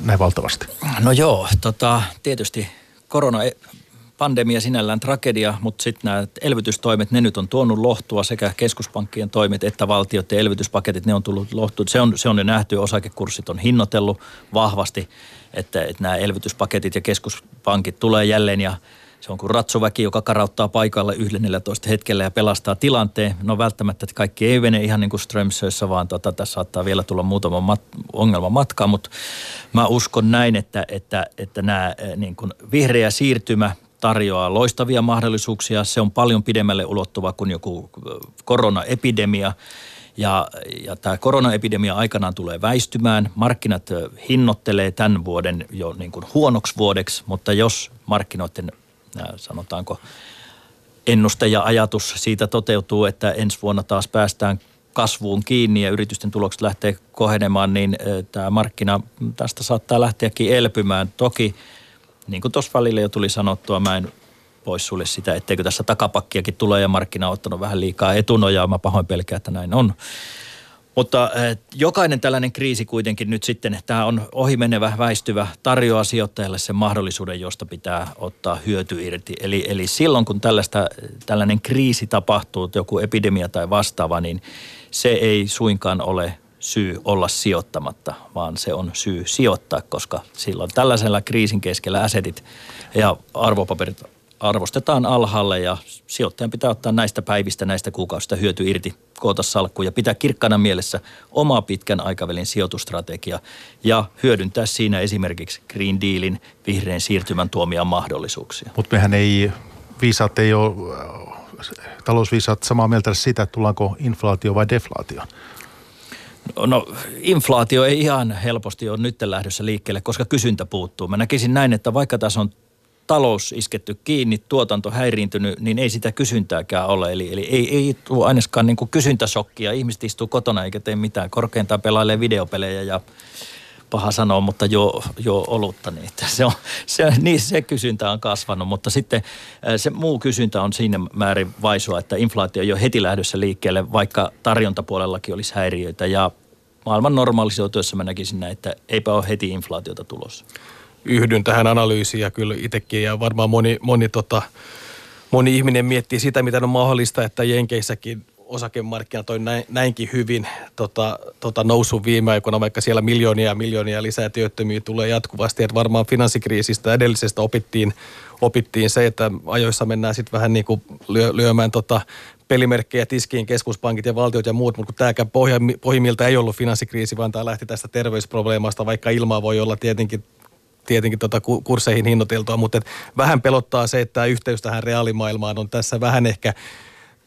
näin valtavasti. No joo, tota, tietysti koronapandemia sinällään tragedia, mutta sitten nämä elvytystoimet, ne nyt on tuonut lohtua sekä keskuspankkien toimet että valtioiden elvytyspaketit, ne on tullut lohtua. Se on, se on jo nähty, osakekurssit on hinnoitellut vahvasti, että, että nämä elvytyspaketit ja keskuspankit tulee jälleen ja se on kuin ratsuväki, joka karauttaa paikalle yhdennellätoista hetkellä ja pelastaa tilanteen. No välttämättä, että kaikki ei mene ihan niin kuin Strömsössä, vaan tota, tässä saattaa vielä tulla muutama mat, ongelma matkaan. Mutta mä uskon näin, että, että, että nämä niin kuin vihreä siirtymä tarjoaa loistavia mahdollisuuksia. Se on paljon pidemmälle ulottuva kuin joku koronaepidemia. Ja, ja tämä koronaepidemia aikanaan tulee väistymään. Markkinat hinnoittelee tämän vuoden jo niin kuin huonoksi vuodeksi, mutta jos markkinoiden sanotaanko ennuste ja ajatus siitä toteutuu, että ensi vuonna taas päästään kasvuun kiinni ja yritysten tulokset lähtee kohenemaan, niin tämä markkina tästä saattaa lähteäkin elpymään. Toki, niin kuin tuossa välillä jo tuli sanottua, mä en poissulje sitä, etteikö tässä takapakkiakin tule ja markkina on ottanut vähän liikaa etunojaa. Mä pahoin pelkään, että näin on. Mutta jokainen tällainen kriisi kuitenkin nyt sitten, tämä on ohimenevä, väistyvä, tarjoaa sijoittajalle sen mahdollisuuden, josta pitää ottaa hyöty irti. Eli, eli silloin, kun tällaista, tällainen kriisi tapahtuu, joku epidemia tai vastaava, niin se ei suinkaan ole syy olla sijoittamatta, vaan se on syy sijoittaa, koska silloin tällaisella kriisin keskellä asetit ja arvopaperit arvostetaan alhaalle ja sijoittajan pitää ottaa näistä päivistä, näistä kuukausista hyöty irti, koota salkkuun ja pitää kirkkana mielessä oma pitkän aikavälin sijoitustrategia ja hyödyntää siinä esimerkiksi Green Dealin vihreän siirtymän tuomia mahdollisuuksia. Mutta mehän ei, viisaat ei ole, talousviisaat samaa mieltä siitä, että tullaanko inflaatio vai deflaatio? No inflaatio ei ihan helposti ole nyt lähdössä liikkeelle, koska kysyntä puuttuu. Mä näkisin näin, että vaikka tässä on talous isketty kiinni, tuotanto häiriintynyt, niin ei sitä kysyntääkään ole. Eli, eli ei, ei tule ainakaan niin kuin kysyntäshokkia. Ihmiset istuu kotona eikä tee mitään. Korkeintaan pelailee videopelejä ja paha sanoa, mutta jo, jo olutta. Niin se, on, se, niin se kysyntä on kasvanut, mutta sitten se muu kysyntä on siinä määrin vaisua, että inflaatio ei ole heti lähdössä liikkeelle, vaikka tarjontapuolellakin olisi häiriöitä. Ja maailman normalisoituessa mä näkisin näin, että eipä ole heti inflaatiota tulossa. Yhdyn tähän analyysiin ja kyllä itsekin ja varmaan moni, moni, tota, moni ihminen miettii sitä, mitä on mahdollista, että Jenkeissäkin osakemarkkinat on näin, näinkin hyvin tota, tota noussut viime aikoina, vaikka siellä miljoonia ja miljoonia lisää työttömiä tulee jatkuvasti. Että varmaan finanssikriisistä edellisestä opittiin, opittiin se, että ajoissa mennään sitten vähän niin kuin lyö, lyömään tota, pelimerkkejä tiskiin, keskuspankit ja valtiot ja muut, mutta kun tämäkään pohjimmilta ei ollut finanssikriisi, vaan tämä lähti tästä terveysprobleemasta, vaikka ilmaa voi olla tietenkin tietenkin tota kursseihin hinnoiteltua, mutta vähän pelottaa se, että tämä yhteys tähän reaalimaailmaan on tässä vähän ehkä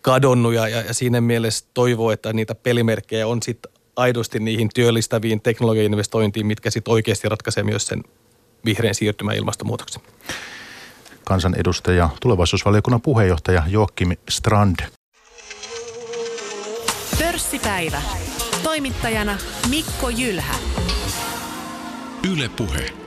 kadonnut ja, ja siinä mielessä toivoo, että niitä pelimerkkejä on sitten aidosti niihin työllistäviin teknologiainvestointiin, mitkä sitten oikeasti ratkaisee myös sen vihreän siirtymän ilmastonmuutoksen. Kansanedustaja, tulevaisuusvaliokunnan puheenjohtaja Joakim Strand. Pörssipäivä. Toimittajana Mikko Jylhä. Yle Puhe.